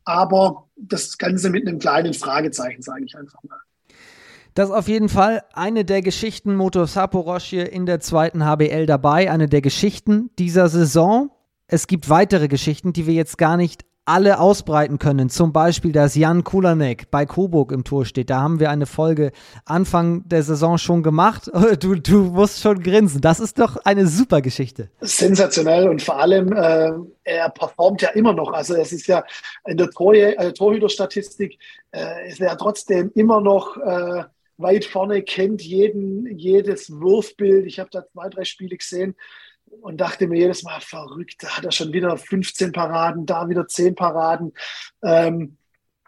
aber das Ganze mit einem kleinen Fragezeichen, sage ich einfach mal. Das ist auf jeden Fall eine der Geschichten Motor Saporoschje in der zweiten H B L dabei, eine der Geschichten dieser Saison. Es gibt weitere Geschichten, die wir jetzt gar nicht alle ausbreiten können. Zum Beispiel, dass Jan Kulanek bei Coburg im Tor steht. Da haben wir eine Folge Anfang der Saison schon gemacht. Du, du musst schon grinsen. Das ist doch eine super Geschichte. Sensationell und vor allem, äh, er performt ja immer noch. Also es ist ja in der Tor- äh, Torhüterstatistik äh, ist er trotzdem immer noch äh, weit vorne, kennt jeden, jedes Wurfbild. Ich habe da zwei, drei Spiele gesehen und dachte mir jedes Mal, verrückt, da hat er schon wieder fünfzehn Paraden, da wieder zehn Paraden. Ähm,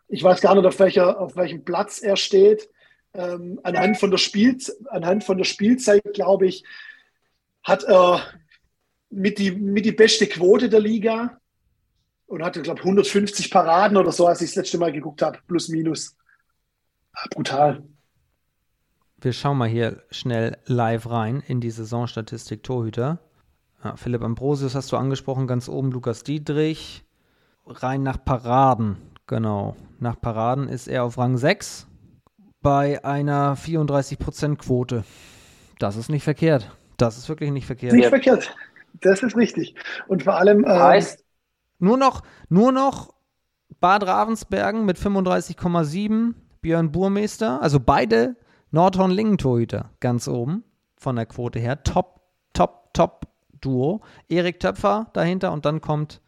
ich weiß gar nicht, auf, welcher, auf welchem Platz er steht. Ähm, anhand von der Spiel, anhand von der Spielzeit, glaube ich, hat er mit die, mit die beste Quote der Liga und hatte, glaube ich, hundertfünfzig Paraden oder so, als ich das letzte Mal geguckt habe, plus minus. Ah, brutal. Wir schauen mal hier schnell live rein in die Saisonstatistik Torhüter. Ja, Philipp Ambrosius hast du angesprochen, ganz oben Lukas Dietrich. Rein nach Paraden, genau. Nach Paraden ist er auf Rang sechs bei einer vierunddreißig Prozent Quote. Das ist nicht verkehrt. Das ist wirklich nicht verkehrt. Nicht verkehrt, das ist richtig. Und vor allem ähm, heißt nur noch, nur noch Bart Ravensbergen mit fünfunddreißig Komma sieben, Björn Burmeister, also beide Nordhorn-Lingen-Torhüter ganz oben von der Quote her. Top, top, top. Duo. Erik Töpfer dahinter und dann kommt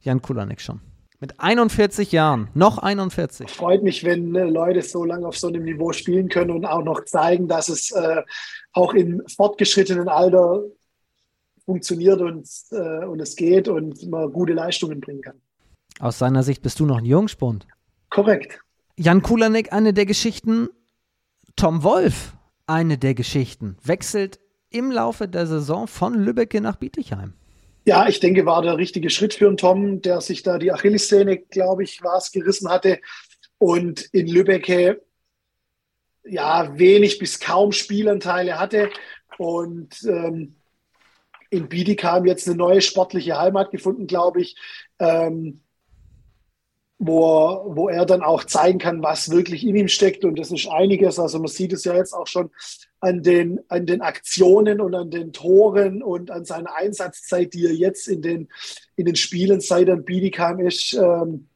Jan Kulanek schon. Mit einundvierzig Jahren. Noch einundvierzig. Freut mich, wenn äh, Leute so lange auf so einem Niveau spielen können und auch noch zeigen, dass es äh, auch im fortgeschrittenen Alter funktioniert und, äh, und es geht und man gute Leistungen bringen kann. Aus seiner Sicht bist du noch ein Jungspund. Korrekt. Jan Kulanek, eine der Geschichten. Tom Wolf, eine der Geschichten. Wechselt im Laufe der Saison von Lübbecke nach Bietigheim. Ja, ich denke, war der richtige Schritt für einen Tom, der sich da die Achillessehne, glaube ich, war es, gerissen hatte und in Lübbecke ja wenig bis kaum Spielanteile hatte und ähm, in Bietigheim jetzt eine neue sportliche Heimat gefunden, glaube ich, ähm, wo, wo er dann auch zeigen kann, was wirklich in ihm steckt und das ist einiges. Also man sieht es ja jetzt auch schon an den, an den Aktionen und an den Toren und an seiner Einsatzzeit, die er jetzt in den, in den Spielen seit er in Bietigheim ist, ähm,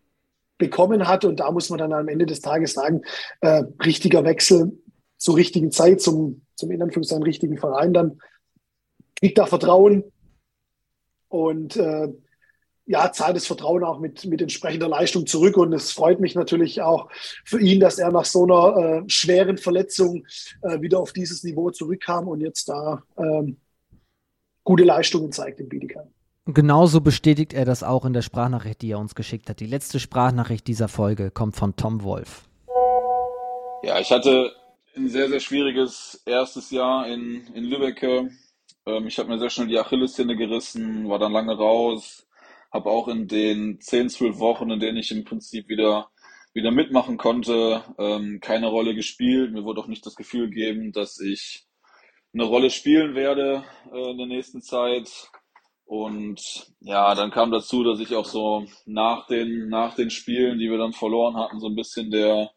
bekommen hat. Und da muss man dann am Ende des Tages sagen, äh, richtiger Wechsel zur richtigen Zeit, zum, zum in Anführungszeichen richtigen Verein dann. Kriegt da Vertrauen und äh, ja, zahlt das Vertrauen auch mit, mit entsprechender Leistung zurück. Und es freut mich natürlich auch für ihn, dass er nach so einer äh, schweren Verletzung äh, wieder auf dieses Niveau zurückkam und jetzt da ähm, gute Leistungen zeigt in Bietigheim. Genauso bestätigt er das auch in der Sprachnachricht, die er uns geschickt hat. Die letzte Sprachnachricht dieser Folge kommt von Tom Wolf. Ja, ich hatte ein sehr, sehr schwieriges erstes Jahr in, in Lübeck. Ähm, ich habe mir sehr schnell die Achillessehne gerissen, war dann lange raus, habe auch in den zehn, zwölf Wochen, in denen ich im Prinzip wieder, wieder mitmachen konnte, ähm, keine Rolle gespielt. Mir wurde auch nicht das Gefühl gegeben, dass ich eine Rolle spielen werde äh, in der nächsten Zeit. Und ja, dann kam dazu, dass ich auch so nach den, nach den Spielen, die wir dann verloren hatten, so ein bisschen der,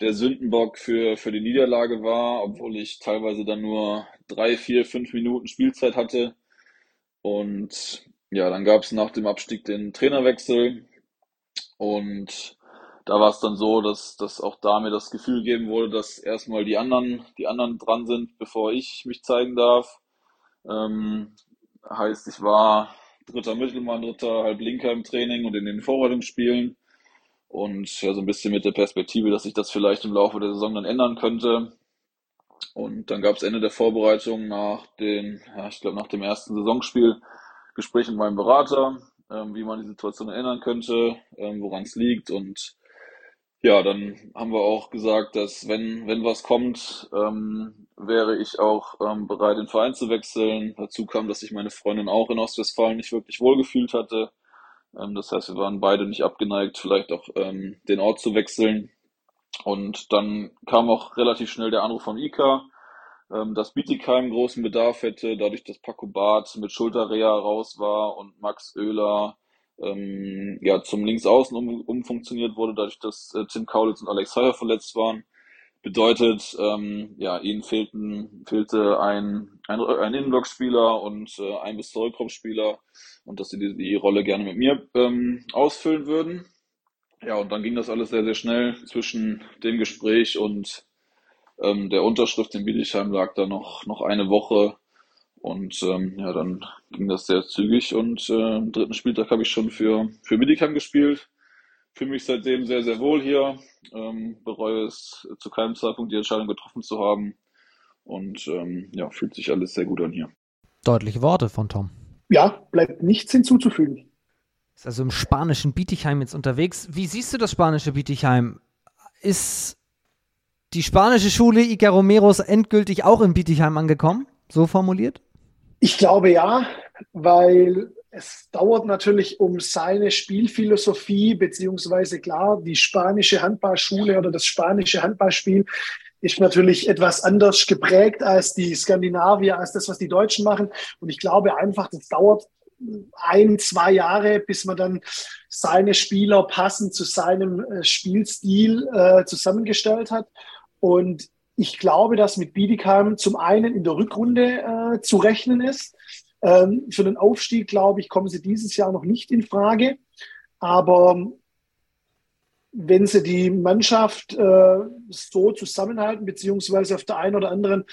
der Sündenbock für, für die Niederlage war, obwohl ich teilweise dann nur drei, vier, fünf Minuten Spielzeit hatte. Und ja, dann gab es nach dem Abstieg den Trainerwechsel. Und da war es dann so, dass, dass auch da mir das Gefühl gegeben wurde, dass erstmal die anderen, die anderen dran sind, bevor ich mich zeigen darf. Ähm, Heißt, ich war dritter Mittelmann, dritter Halblinker im Training und in den Vorbereitungsspielen. Und ja, so ein bisschen mit der Perspektive, dass ich das vielleicht im Laufe der Saison dann ändern könnte. Und dann gab es Ende der Vorbereitung nach den, ja, ich glaube nach dem ersten Saisonspiel, Gespräch mit meinem Berater, ähm, wie man die Situation ändern könnte, ähm, woran es liegt. Und ja, dann haben wir auch gesagt, dass wenn, wenn was kommt, ähm, wäre ich auch ähm, bereit, den Verein zu wechseln. Dazu kam, dass sich meine Freundin auch in Ostwestfalen nicht wirklich wohlgefühlt hatte. Ähm, das heißt, wir waren beide nicht abgeneigt, vielleicht auch ähm, den Ort zu wechseln. Und dann kam auch relativ schnell der Anruf von I K A, ähm, dass Bietigheim großen Bedarf hätte, dadurch, dass Paco Barth mit Schulterreha raus war und Max Oehler Ähm, ja, zum Linksaußen um, umfunktioniert wurde, dadurch, dass äh, Tim Kaulitz und Alex Heyer verletzt waren. Bedeutet, ähm, ja, ihnen fehlten, fehlte ein, ein, ein Innenblockspieler und äh, ein bis zwei Rückraumspieler und dass sie die, die Rolle gerne mit mir ähm, ausfüllen würden. Ja, und dann ging das alles sehr, sehr schnell. Zwischen dem Gespräch und ähm, der Unterschrift in Bietigheim lag da noch, noch eine Woche. Und ähm, ja, dann ging das sehr zügig und äh, am dritten Spieltag habe ich schon für, für Bietigheim gespielt. Fühle mich seitdem sehr, sehr wohl hier. Ähm, bereue es zu keinem Zeitpunkt, die Entscheidung getroffen zu haben. Und ähm, ja, fühlt sich alles sehr gut an hier. Deutliche Worte von Tom. Ja, bleibt nichts hinzuzufügen. Ist also im spanischen Bietigheim jetzt unterwegs. Wie siehst du das spanische Bietigheim? Ist die spanische Schule Iker Romeros endgültig auch in Bietigheim angekommen? So formuliert? Ich glaube ja, weil es dauert natürlich um seine Spielphilosophie, beziehungsweise klar, die spanische Handballschule oder das spanische Handballspiel ist natürlich etwas anders geprägt als die Skandinavier, als das, was die Deutschen machen. Und ich glaube einfach, das dauert ein, zwei Jahre, bis man dann seine Spieler passend zu seinem Spielstil äh, zusammengestellt hat. Und ich glaube, dass mit Bietigheim zum einen in der Rückrunde äh, zu rechnen ist. Ähm, für den Aufstieg, glaube ich, kommen sie dieses Jahr noch nicht in Frage. Aber wenn sie die Mannschaft äh, so zusammenhalten, beziehungsweise auf der einen oder anderen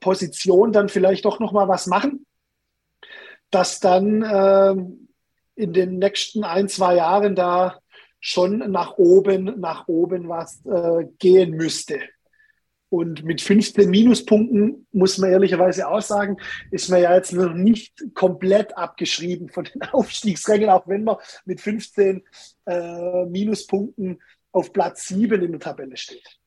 Position dann vielleicht doch nochmal was machen, dass dann äh, in den nächsten ein, zwei Jahren da schon nach oben, nach oben was äh, gehen müsste. Und mit fünfzehn Minuspunkten, muss man ehrlicherweise auch sagen, ist man ja jetzt noch nicht komplett abgeschrieben von den Aufstiegsrängen, auch wenn man mit fünfzehn äh, Minuspunkten auf Platz sieben in der Tabelle steht.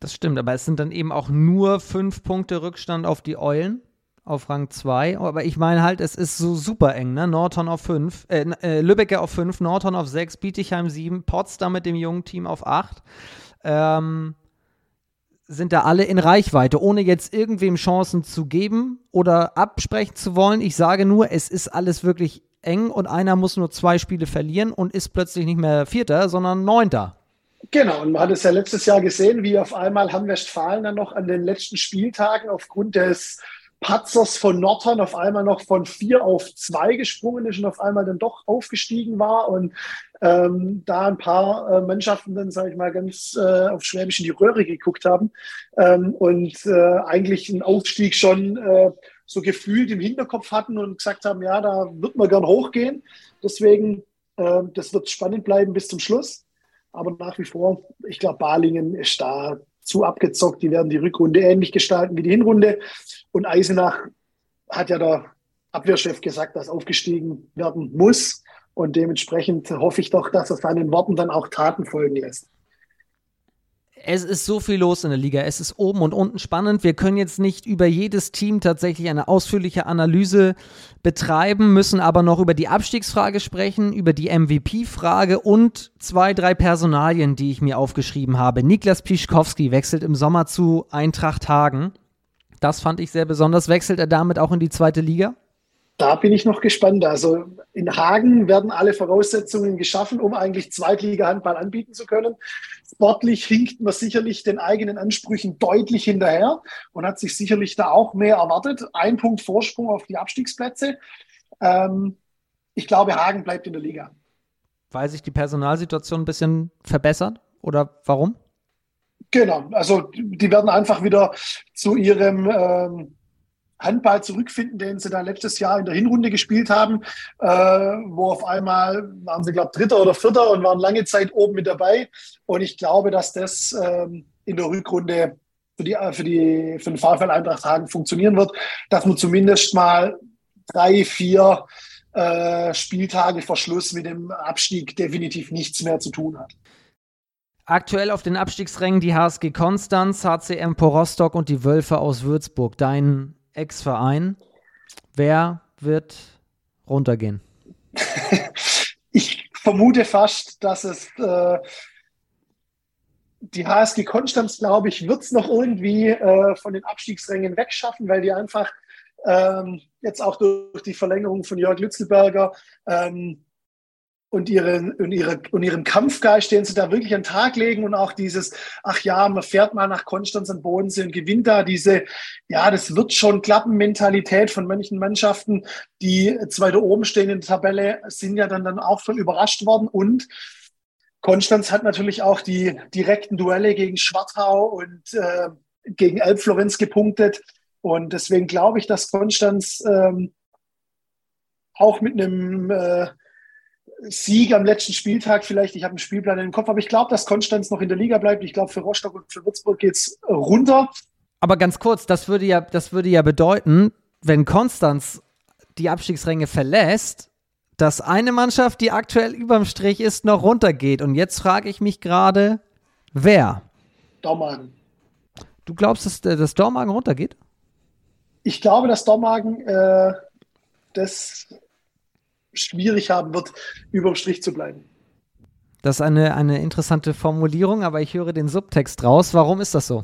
Das stimmt, aber es sind dann eben auch nur fünf Punkte Rückstand auf die Eulen, auf Rang zwei. Aber ich meine halt, es ist so super eng, ne? Nordhorn auf fünf, äh, äh, Lübbecke auf fünf, Nordhorn auf sechs, Bietigheim sieben, Potsdam mit dem jungen Team auf acht. Ähm... sind da alle in Reichweite, ohne jetzt irgendwem Chancen zu geben oder absprechen zu wollen. Ich sage nur, es ist alles wirklich eng und einer muss nur zwei Spiele verlieren und ist plötzlich nicht mehr Vierter, sondern Neunter. Genau, und man hat es ja letztes Jahr gesehen, wie auf einmal Hamm-Westfalen dann noch an den letzten Spieltagen aufgrund des Patzers von Nordhorn auf einmal noch von vier auf zwei gesprungen ist und auf einmal dann doch aufgestiegen war und ähm, da ein paar äh, Mannschaften dann, sage ich mal, ganz äh, auf Schwäbisch in die Röhre geguckt haben ähm, und äh, eigentlich einen Aufstieg schon äh, so gefühlt im Hinterkopf hatten und gesagt haben, ja, da wird man gern hochgehen. Deswegen, äh, das wird spannend bleiben bis zum Schluss. Aber nach wie vor, ich glaube, Balingen ist da zu abgezockt. Die werden die Rückrunde ähnlich gestalten wie die Hinrunde. Und Eisenach hat ja der Abwehrchef gesagt, dass aufgestiegen werden muss. Und dementsprechend hoffe ich doch, dass er seinen Worten dann auch Taten folgen lässt. Es ist so viel los in der Liga. Es ist oben und unten spannend. Wir können jetzt nicht über jedes Team tatsächlich eine ausführliche Analyse betreiben, müssen aber noch über die Abstiegsfrage sprechen, über die M V P-Frage und zwei, drei Personalien, die ich mir aufgeschrieben habe. Niklas Piszkowski wechselt im Sommer zu Eintracht Hagen. Das fand ich sehr besonders. Wechselt er damit auch in die zweite Liga? Da bin ich noch gespannt. Also in Hagen werden alle Voraussetzungen geschaffen, um eigentlich Zweitliga-Handball anbieten zu können. Sportlich hinkt man sicherlich den eigenen Ansprüchen deutlich hinterher und hat sich sicherlich da auch mehr erwartet. Ein Punkt Vorsprung auf die Abstiegsplätze. Ähm, ich glaube, Hagen bleibt in der Liga. Weil sich die Personalsituation ein bisschen verbessert oder warum? Genau, also die werden einfach wieder zu ihrem... Ähm, Handball zurückfinden, den sie da letztes Jahr in der Hinrunde gespielt haben, äh, wo auf einmal waren sie, glaube ich, Dritter oder Vierter und waren lange Zeit oben mit dabei. Und ich glaube, dass das ähm, in der Rückrunde für, die, für, die, für den VfL Eintracht Hagen funktionieren wird, dass man zumindest mal drei, vier äh, Spieltage vor Schluss mit dem Abstieg definitiv nichts mehr zu tun hat. Aktuell auf den Abstiegsrängen die H S G Konstanz, H C Empor Rostock und die Wölfe aus Würzburg. Dein Ex-Verein. Wer wird runtergehen? Ich vermute fast, dass es äh, die H S G Konstanz, glaube ich, wird es noch irgendwie äh, von den Abstiegsrängen wegschaffen, weil die einfach ähm, jetzt auch durch die Verlängerung von Jörg Lützelberger ähm, und, ihren, und, ihre, und ihrem Kampfgeist, den sie da wirklich an den Tag legen und auch dieses, ach ja, man fährt mal nach Konstanz am Bodensee und gewinnt da diese, ja, das wird schon klappen, Mentalität von manchen Mannschaften, die zwei da oben stehen in der Tabelle, sind ja dann, dann auch schon überrascht worden. Und Konstanz hat natürlich auch die direkten Duelle gegen Schwartau und äh, gegen Elbflorenz gepunktet. Und deswegen glaube ich, dass Konstanz ähm, auch mit einem... Äh, Sieg am letzten Spieltag vielleicht, ich habe einen Spielplan im Kopf, aber ich glaube, dass Konstanz noch in der Liga bleibt. Ich glaube, für Rostock und für Würzburg geht es runter. Aber ganz kurz, das würde ja, das würde ja bedeuten, wenn Konstanz die Abstiegsränge verlässt, dass eine Mannschaft, die aktuell überm Strich ist, noch runtergeht. Und jetzt frage ich mich gerade, wer? Dormagen. Du glaubst, dass, dass Dormagen runtergeht? Ich glaube, dass Dormagen äh, das... schwierig haben wird, überm Strich zu bleiben. Das ist eine, eine interessante Formulierung, aber ich höre den Subtext raus. Warum ist das so?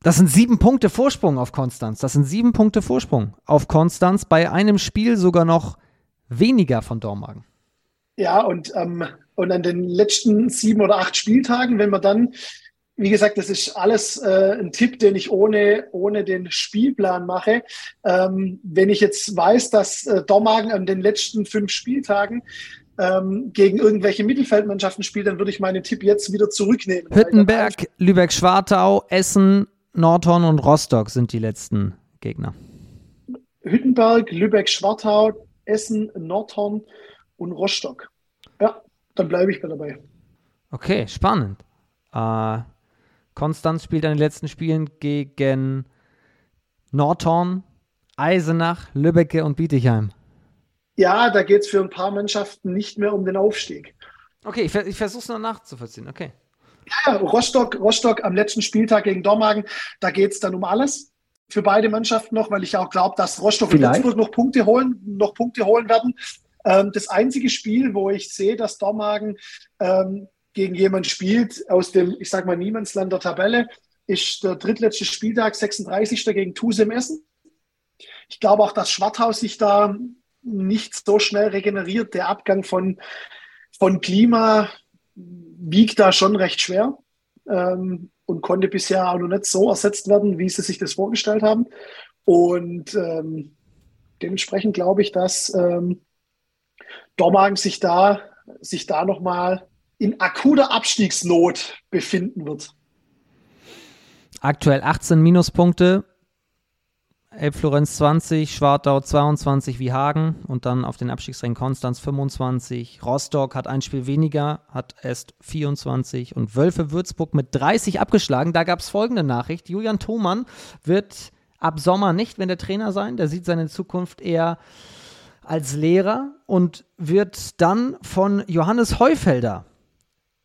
Das sind sieben Punkte Vorsprung auf Konstanz. Das sind sieben Punkte Vorsprung auf Konstanz. Bei einem Spiel sogar noch weniger von Dormagen. Ja, und, ähm, und an den letzten sieben oder acht Spieltagen, wenn man dann, wie gesagt, das ist alles äh, ein Tipp, den ich ohne, ohne den Spielplan mache. Ähm, wenn ich jetzt weiß, dass äh, Dormagen an den letzten fünf Spieltagen ähm, gegen irgendwelche Mittelfeldmannschaften spielt, dann würde ich meinen Tipp jetzt wieder zurücknehmen. Hüttenberg, Lübeck-Schwartau, Essen, Nordhorn und Rostock sind die letzten Gegner. Hüttenberg, Lübeck-Schwartau, Essen, Nordhorn und Rostock. Ja, dann bleibe ich dabei. Okay, spannend. Äh... Konstanz spielt an den letzten Spielen gegen Nordhorn, Eisenach, Lübbecke und Bietigheim. Ja, da geht es für ein paar Mannschaften nicht mehr um den Aufstieg. Okay, ich, ich versuche es noch nachzuvollziehen, okay. Ja, Rostock, Rostock am letzten Spieltag gegen Dormagen, da geht es dann um alles für beide Mannschaften noch, weil ich auch glaube, dass Rostock Vielleicht. und Würzburg noch Punkte holen, noch Punkte holen werden. Ähm, das einzige Spiel, wo ich sehe, dass Dormagen... Ähm, gegen jemanden spielt aus dem, ich sag mal, Niemandsland der Tabelle, ist der drittletzte Spieltag, sechsunddreißigsten gegen T U S im Essen. Ich glaube auch, dass Schwartau sich da nicht so schnell regeneriert. Der Abgang von, von Klima wiegt da schon recht schwer ähm, und konnte bisher auch noch nicht so ersetzt werden, wie sie sich das vorgestellt haben. Und ähm, dementsprechend glaube ich, dass ähm, Dormagen sich da, sich da nochmal in akuter Abstiegsnot befinden wird. Aktuell achtzehn Minuspunkte, Elbflorenz zwanzig, Schwartau zweiundzwanzig wie Hagen und dann auf den Abstiegsrängen Konstanz fünfundzwanzig. Rostock hat ein Spiel weniger, hat erst vierundzwanzig und Wölfe Würzburg mit dreißig abgeschlagen. Da gab es folgende Nachricht: Julian Thomann wird ab Sommer nicht mehr der Trainer sein, der sieht seine Zukunft eher als Lehrer und wird dann von Johannes Heufelder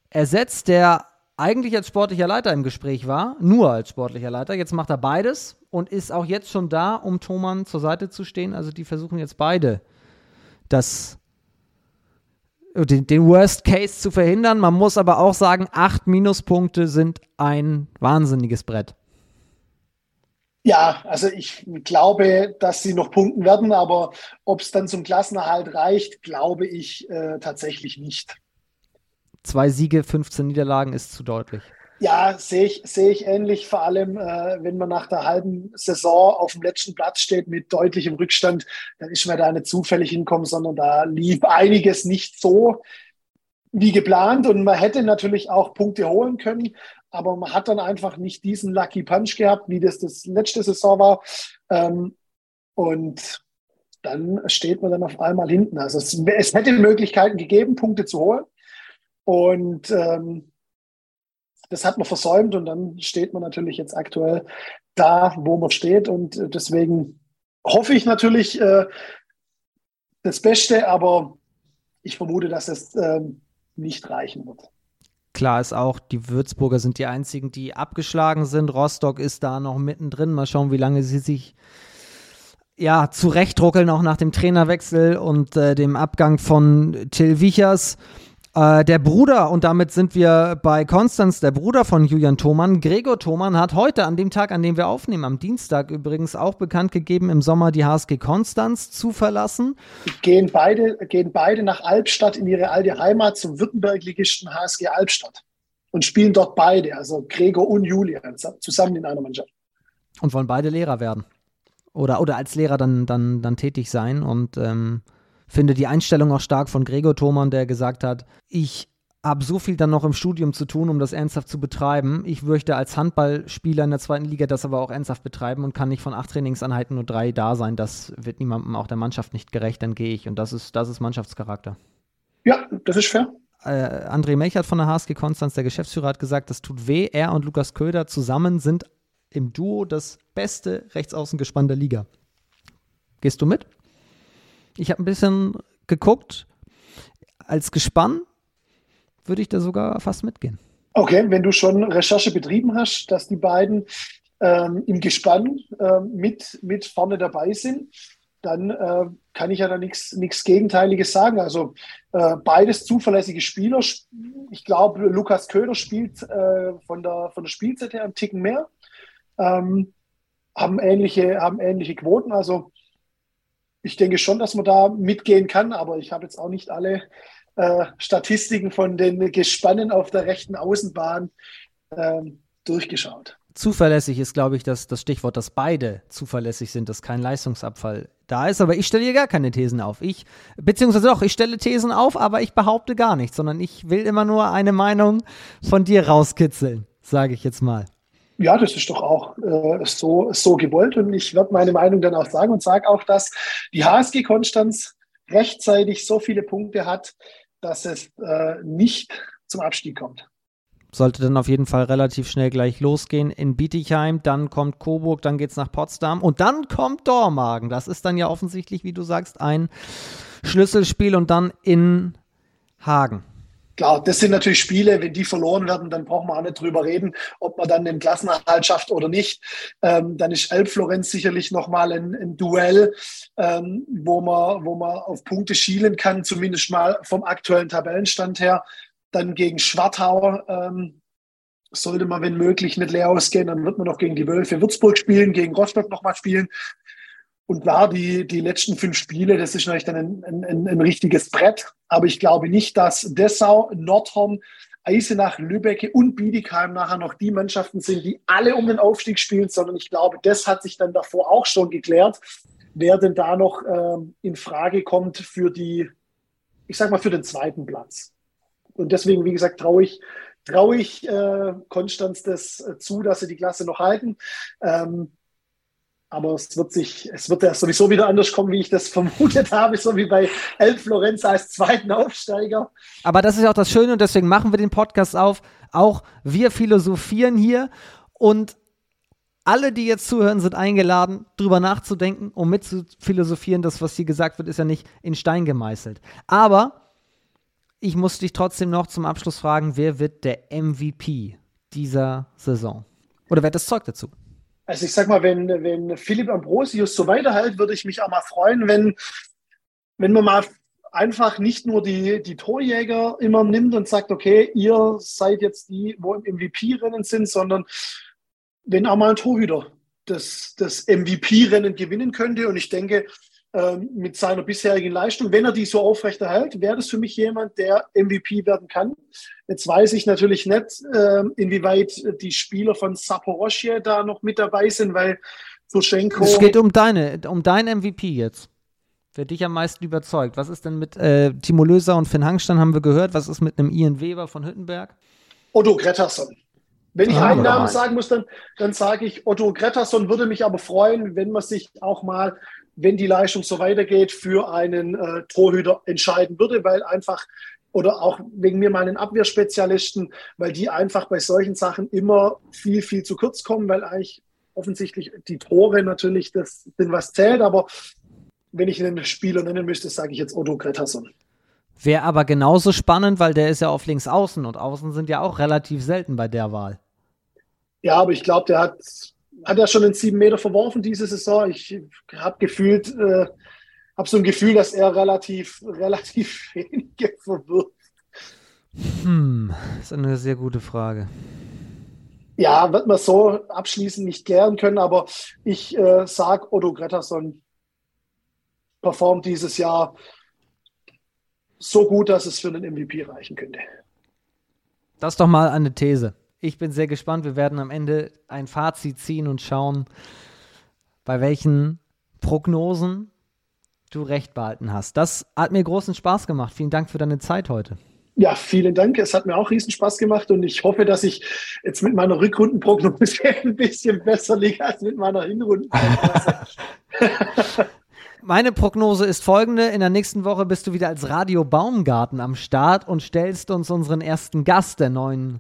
ersetzt, der eigentlich als sportlicher Leiter im Gespräch war, nur als sportlicher Leiter. Jetzt macht er beides und ist auch jetzt schon da, um Thomann zur Seite zu stehen. Also die versuchen jetzt beide, das, den, den Worst Case zu verhindern. Man muss aber auch sagen, acht Minuspunkte sind ein wahnsinniges Brett. Ja, also ich glaube, dass sie noch punkten werden, aber ob es dann zum Klassenerhalt reicht, glaube ich äh, tatsächlich nicht. Zwei Siege, fünfzehn Niederlagen ist zu deutlich. Ja, sehe ich, sehe ich ähnlich, vor allem äh, wenn man nach der halben Saison auf dem letzten Platz steht mit deutlichem Rückstand, dann ist man da nicht zufällig hinkommen, sondern da lief einiges nicht so wie geplant und man hätte natürlich auch Punkte holen können, aber man hat dann einfach nicht diesen Lucky Punch gehabt, wie das das letzte Saison war, ähm, und dann steht man dann auf einmal hinten. Also es, es hätte Möglichkeiten gegeben, Punkte zu holen und ähm, das hat man versäumt und dann steht man natürlich jetzt aktuell da, wo man steht und deswegen hoffe ich natürlich äh, das Beste, aber ich vermute, dass es äh, nicht reichen wird. Klar ist auch, die Würzburger sind die einzigen, die abgeschlagen sind. Rostock ist da noch mittendrin. Mal schauen, wie lange sie sich ja zurechtruckeln, auch nach dem Trainerwechsel und äh, dem Abgang von Till Wichers. Äh, der Bruder, und damit sind wir bei Konstanz, der Bruder von Julian Thomann, Gregor Thomann, hat heute, an dem Tag, an dem wir aufnehmen, am Dienstag übrigens auch bekannt gegeben, im Sommer die H S G Konstanz zu verlassen. Gehen beide, gehen beide nach Albstadt, in ihre alte Heimat, zum württembergligischen H S G Albstadt und spielen dort beide, also Gregor und Julian, zusammen in einer Mannschaft. Und wollen beide Lehrer werden oder, oder als Lehrer dann, dann, dann tätig sein und ähm finde die Einstellung auch stark von Gregor Thomann, der gesagt hat, ich habe so viel dann noch im Studium zu tun, um das ernsthaft zu betreiben. Ich möchte als Handballspieler in der zweiten Liga das aber auch ernsthaft betreiben und kann nicht von acht Trainingseinheiten nur drei da sein. Das wird niemandem, auch der Mannschaft, nicht gerecht, dann gehe ich. Und das ist, das ist Mannschaftscharakter. Ja, das ist fair. Äh, André Melchert von der H S G Konstanz, der Geschäftsführer, hat gesagt, das tut weh. Er und Lukas Köder zusammen sind im Duo das beste Rechtsaußengespann der Liga. Gehst du mit? Ich habe ein bisschen geguckt, als Gespann würde ich da sogar fast mitgehen. Okay, wenn du schon Recherche betrieben hast, dass die beiden ähm, im Gespann ähm, mit, mit vorne dabei sind, dann äh, kann ich ja da nichts Gegenteiliges sagen. Also äh, beides zuverlässige Spieler. Ich glaube, Lukas Köder spielt äh, von der, von der Spielzeit her einen Ticken mehr, ähm, haben ähnliche, haben ähnliche Quoten, also ich denke schon, dass man da mitgehen kann, aber ich habe jetzt auch nicht alle äh, Statistiken von den Gespannen auf der rechten Außenbahn ähm, durchgeschaut. Zuverlässig ist, glaube ich, das, das Stichwort, dass beide zuverlässig sind, dass kein Leistungsabfall da ist. Aber ich stelle hier gar keine Thesen auf. Ich, beziehungsweise doch, ich stelle Thesen auf, aber ich behaupte gar nichts, sondern ich will immer nur eine Meinung von dir rauskitzeln, sage ich jetzt mal. Ja, das ist doch auch äh, so, so gewollt und ich werde meine Meinung dann auch sagen und sage auch, dass die H S G Konstanz rechtzeitig so viele Punkte hat, dass es äh, nicht zum Abstieg kommt. Sollte dann auf jeden Fall relativ schnell gleich losgehen in Bietigheim, dann kommt Coburg, dann geht's nach Potsdam und dann kommt Dormagen. Das ist dann ja offensichtlich, wie du sagst, ein Schlüsselspiel und dann in Hagen. Klar, das sind natürlich Spiele, wenn die verloren werden, dann brauchen wir auch nicht drüber reden, ob man dann den Klassenerhalt schafft oder nicht. Ähm, dann ist Elbflorenz sicherlich nochmal ein, ein Duell, ähm, wo man, wo man auf Punkte schielen kann, zumindest mal vom aktuellen Tabellenstand her. Dann gegen Schwartau ähm, sollte man, wenn möglich, nicht leer ausgehen. Dann wird man noch gegen die Wölfe Würzburg spielen, gegen Rostock nochmal spielen. Und klar, die, die letzten fünf Spiele, das ist natürlich dann ein, ein, ein richtiges Brett. Aber ich glaube nicht, dass Dessau, Nordhorn, Eisenach, Lübbecke und Bietigheim nachher noch die Mannschaften sind, die alle um den Aufstieg spielen, sondern ich glaube, das hat sich dann davor auch schon geklärt, wer denn da noch ähm, in Frage kommt für die, ich sag mal, für den zweiten Platz. Und deswegen, wie gesagt, traue ich, trau ich äh, Konstanz das äh, zu, dass sie die Klasse noch halten. Ähm, aber es wird sich, es wird ja sowieso wieder anders kommen, wie ich das vermutet habe, so wie bei Elf Florenz als zweiten Aufsteiger. Aber das ist ja auch das Schöne und deswegen machen wir den Podcast auf. Auch wir philosophieren hier und alle, die jetzt zuhören, sind eingeladen, drüber nachzudenken, um mitzuphilosophieren. Das, was hier gesagt wird, ist ja nicht in Stein gemeißelt. Aber ich muss dich trotzdem noch zum Abschluss fragen, wer wird der M V P dieser Saison? Oder wer hat das Zeug dazu? Also ich sag mal, wenn, wenn Philipp Ambrosius so weiterhält, würde ich mich auch mal freuen, wenn, wenn man mal einfach nicht nur die, die Torjäger immer nimmt und sagt, okay, ihr seid jetzt die, wo im M V P-Rennen sind, sondern wenn auch mal ein Torhüter das, das M V P-Rennen gewinnen könnte. Und ich denke, äh, mit seiner bisherigen Leistung, wenn er die so aufrechterhält, wäre das für mich jemand, der M V P werden kann. Jetzt weiß ich natürlich nicht, äh, inwieweit die Spieler von Saporoschje da noch mit dabei sind, weil Surschenko... Es geht um deine, um dein M V P jetzt. Wer dich am meisten überzeugt. Was ist denn mit äh, Timo Löser und Finn Hangstein, haben wir gehört? Was ist mit einem Ian Weber von Hüttenberg? Otto Gretterson. Wenn ich einen Namen sagen muss, dann, dann sage ich Otto Gretterson, würde mich aber freuen, wenn man sich auch mal, wenn die Leistung so weitergeht, für einen äh, Torhüter entscheiden würde, weil einfach, oder auch wegen mir mal einen Abwehrspezialisten, weil die einfach bei solchen Sachen immer viel, viel zu kurz kommen, weil eigentlich offensichtlich die Tore natürlich das sind, was zählt, aber wenn ich einen Spieler nennen müsste, sage ich jetzt Otto Gretterson. Wäre aber genauso spannend, weil der ist ja auf links außen und außen sind ja auch relativ selten bei der Wahl. Ja, aber ich glaube, der hat, hat ja schon den sieben Meter verworfen diese Saison. Ich habe gefühlt, äh, habe so ein Gefühl, dass er relativ, relativ wenige verwirft. Hm, ist eine sehr gute Frage. Ja, wird man so abschließend nicht klären können, aber ich äh, sage, Otto Gretterson performt dieses Jahr so gut, dass es für einen M V P reichen könnte. Das ist doch mal eine These. Ich bin sehr gespannt. Wir werden am Ende ein Fazit ziehen und schauen, bei welchen Prognosen du recht behalten hast. Das hat mir großen Spaß gemacht. Vielen Dank für deine Zeit heute. Ja, vielen Dank. Es hat mir auch riesen Spaß gemacht und ich hoffe, dass ich jetzt mit meiner Rückrundenprognose ein bisschen besser liege als mit meiner Hinrundenprognose. Meine Prognose ist folgende: In der nächsten Woche bist du wieder als Radio Baumgarten am Start und stellst uns unseren ersten Gast der neuen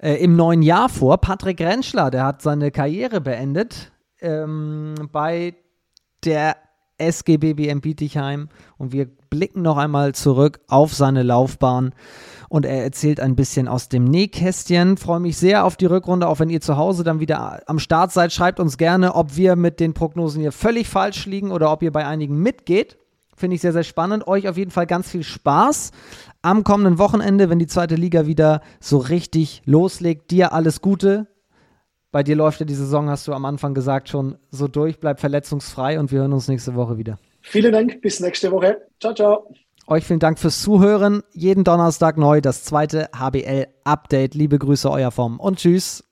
Äh, im neuen Jahr vor, Patrick Rentschler, der hat seine Karriere beendet ähm, bei der S G B B M Bietigheim und wir blicken noch einmal zurück auf seine Laufbahn und er erzählt ein bisschen aus dem Nähkästchen. Freue mich sehr auf die Rückrunde, auch wenn ihr zu Hause dann wieder am Start seid. Schreibt uns gerne, ob wir mit den Prognosen hier völlig falsch liegen oder ob ihr bei einigen mitgeht. Finde ich sehr, sehr spannend. Euch auf jeden Fall ganz viel Spaß am kommenden Wochenende, wenn die zweite Liga wieder so richtig loslegt. Dir alles Gute. Bei dir läuft ja die Saison, hast du am Anfang gesagt, schon so durch. Bleib verletzungsfrei und wir hören uns nächste Woche wieder. Vielen Dank. Bis nächste Woche. Ciao, ciao. Euch vielen Dank fürs Zuhören. Jeden Donnerstag neu das zweite H B L Update. Liebe Grüße, euer Vom und tschüss.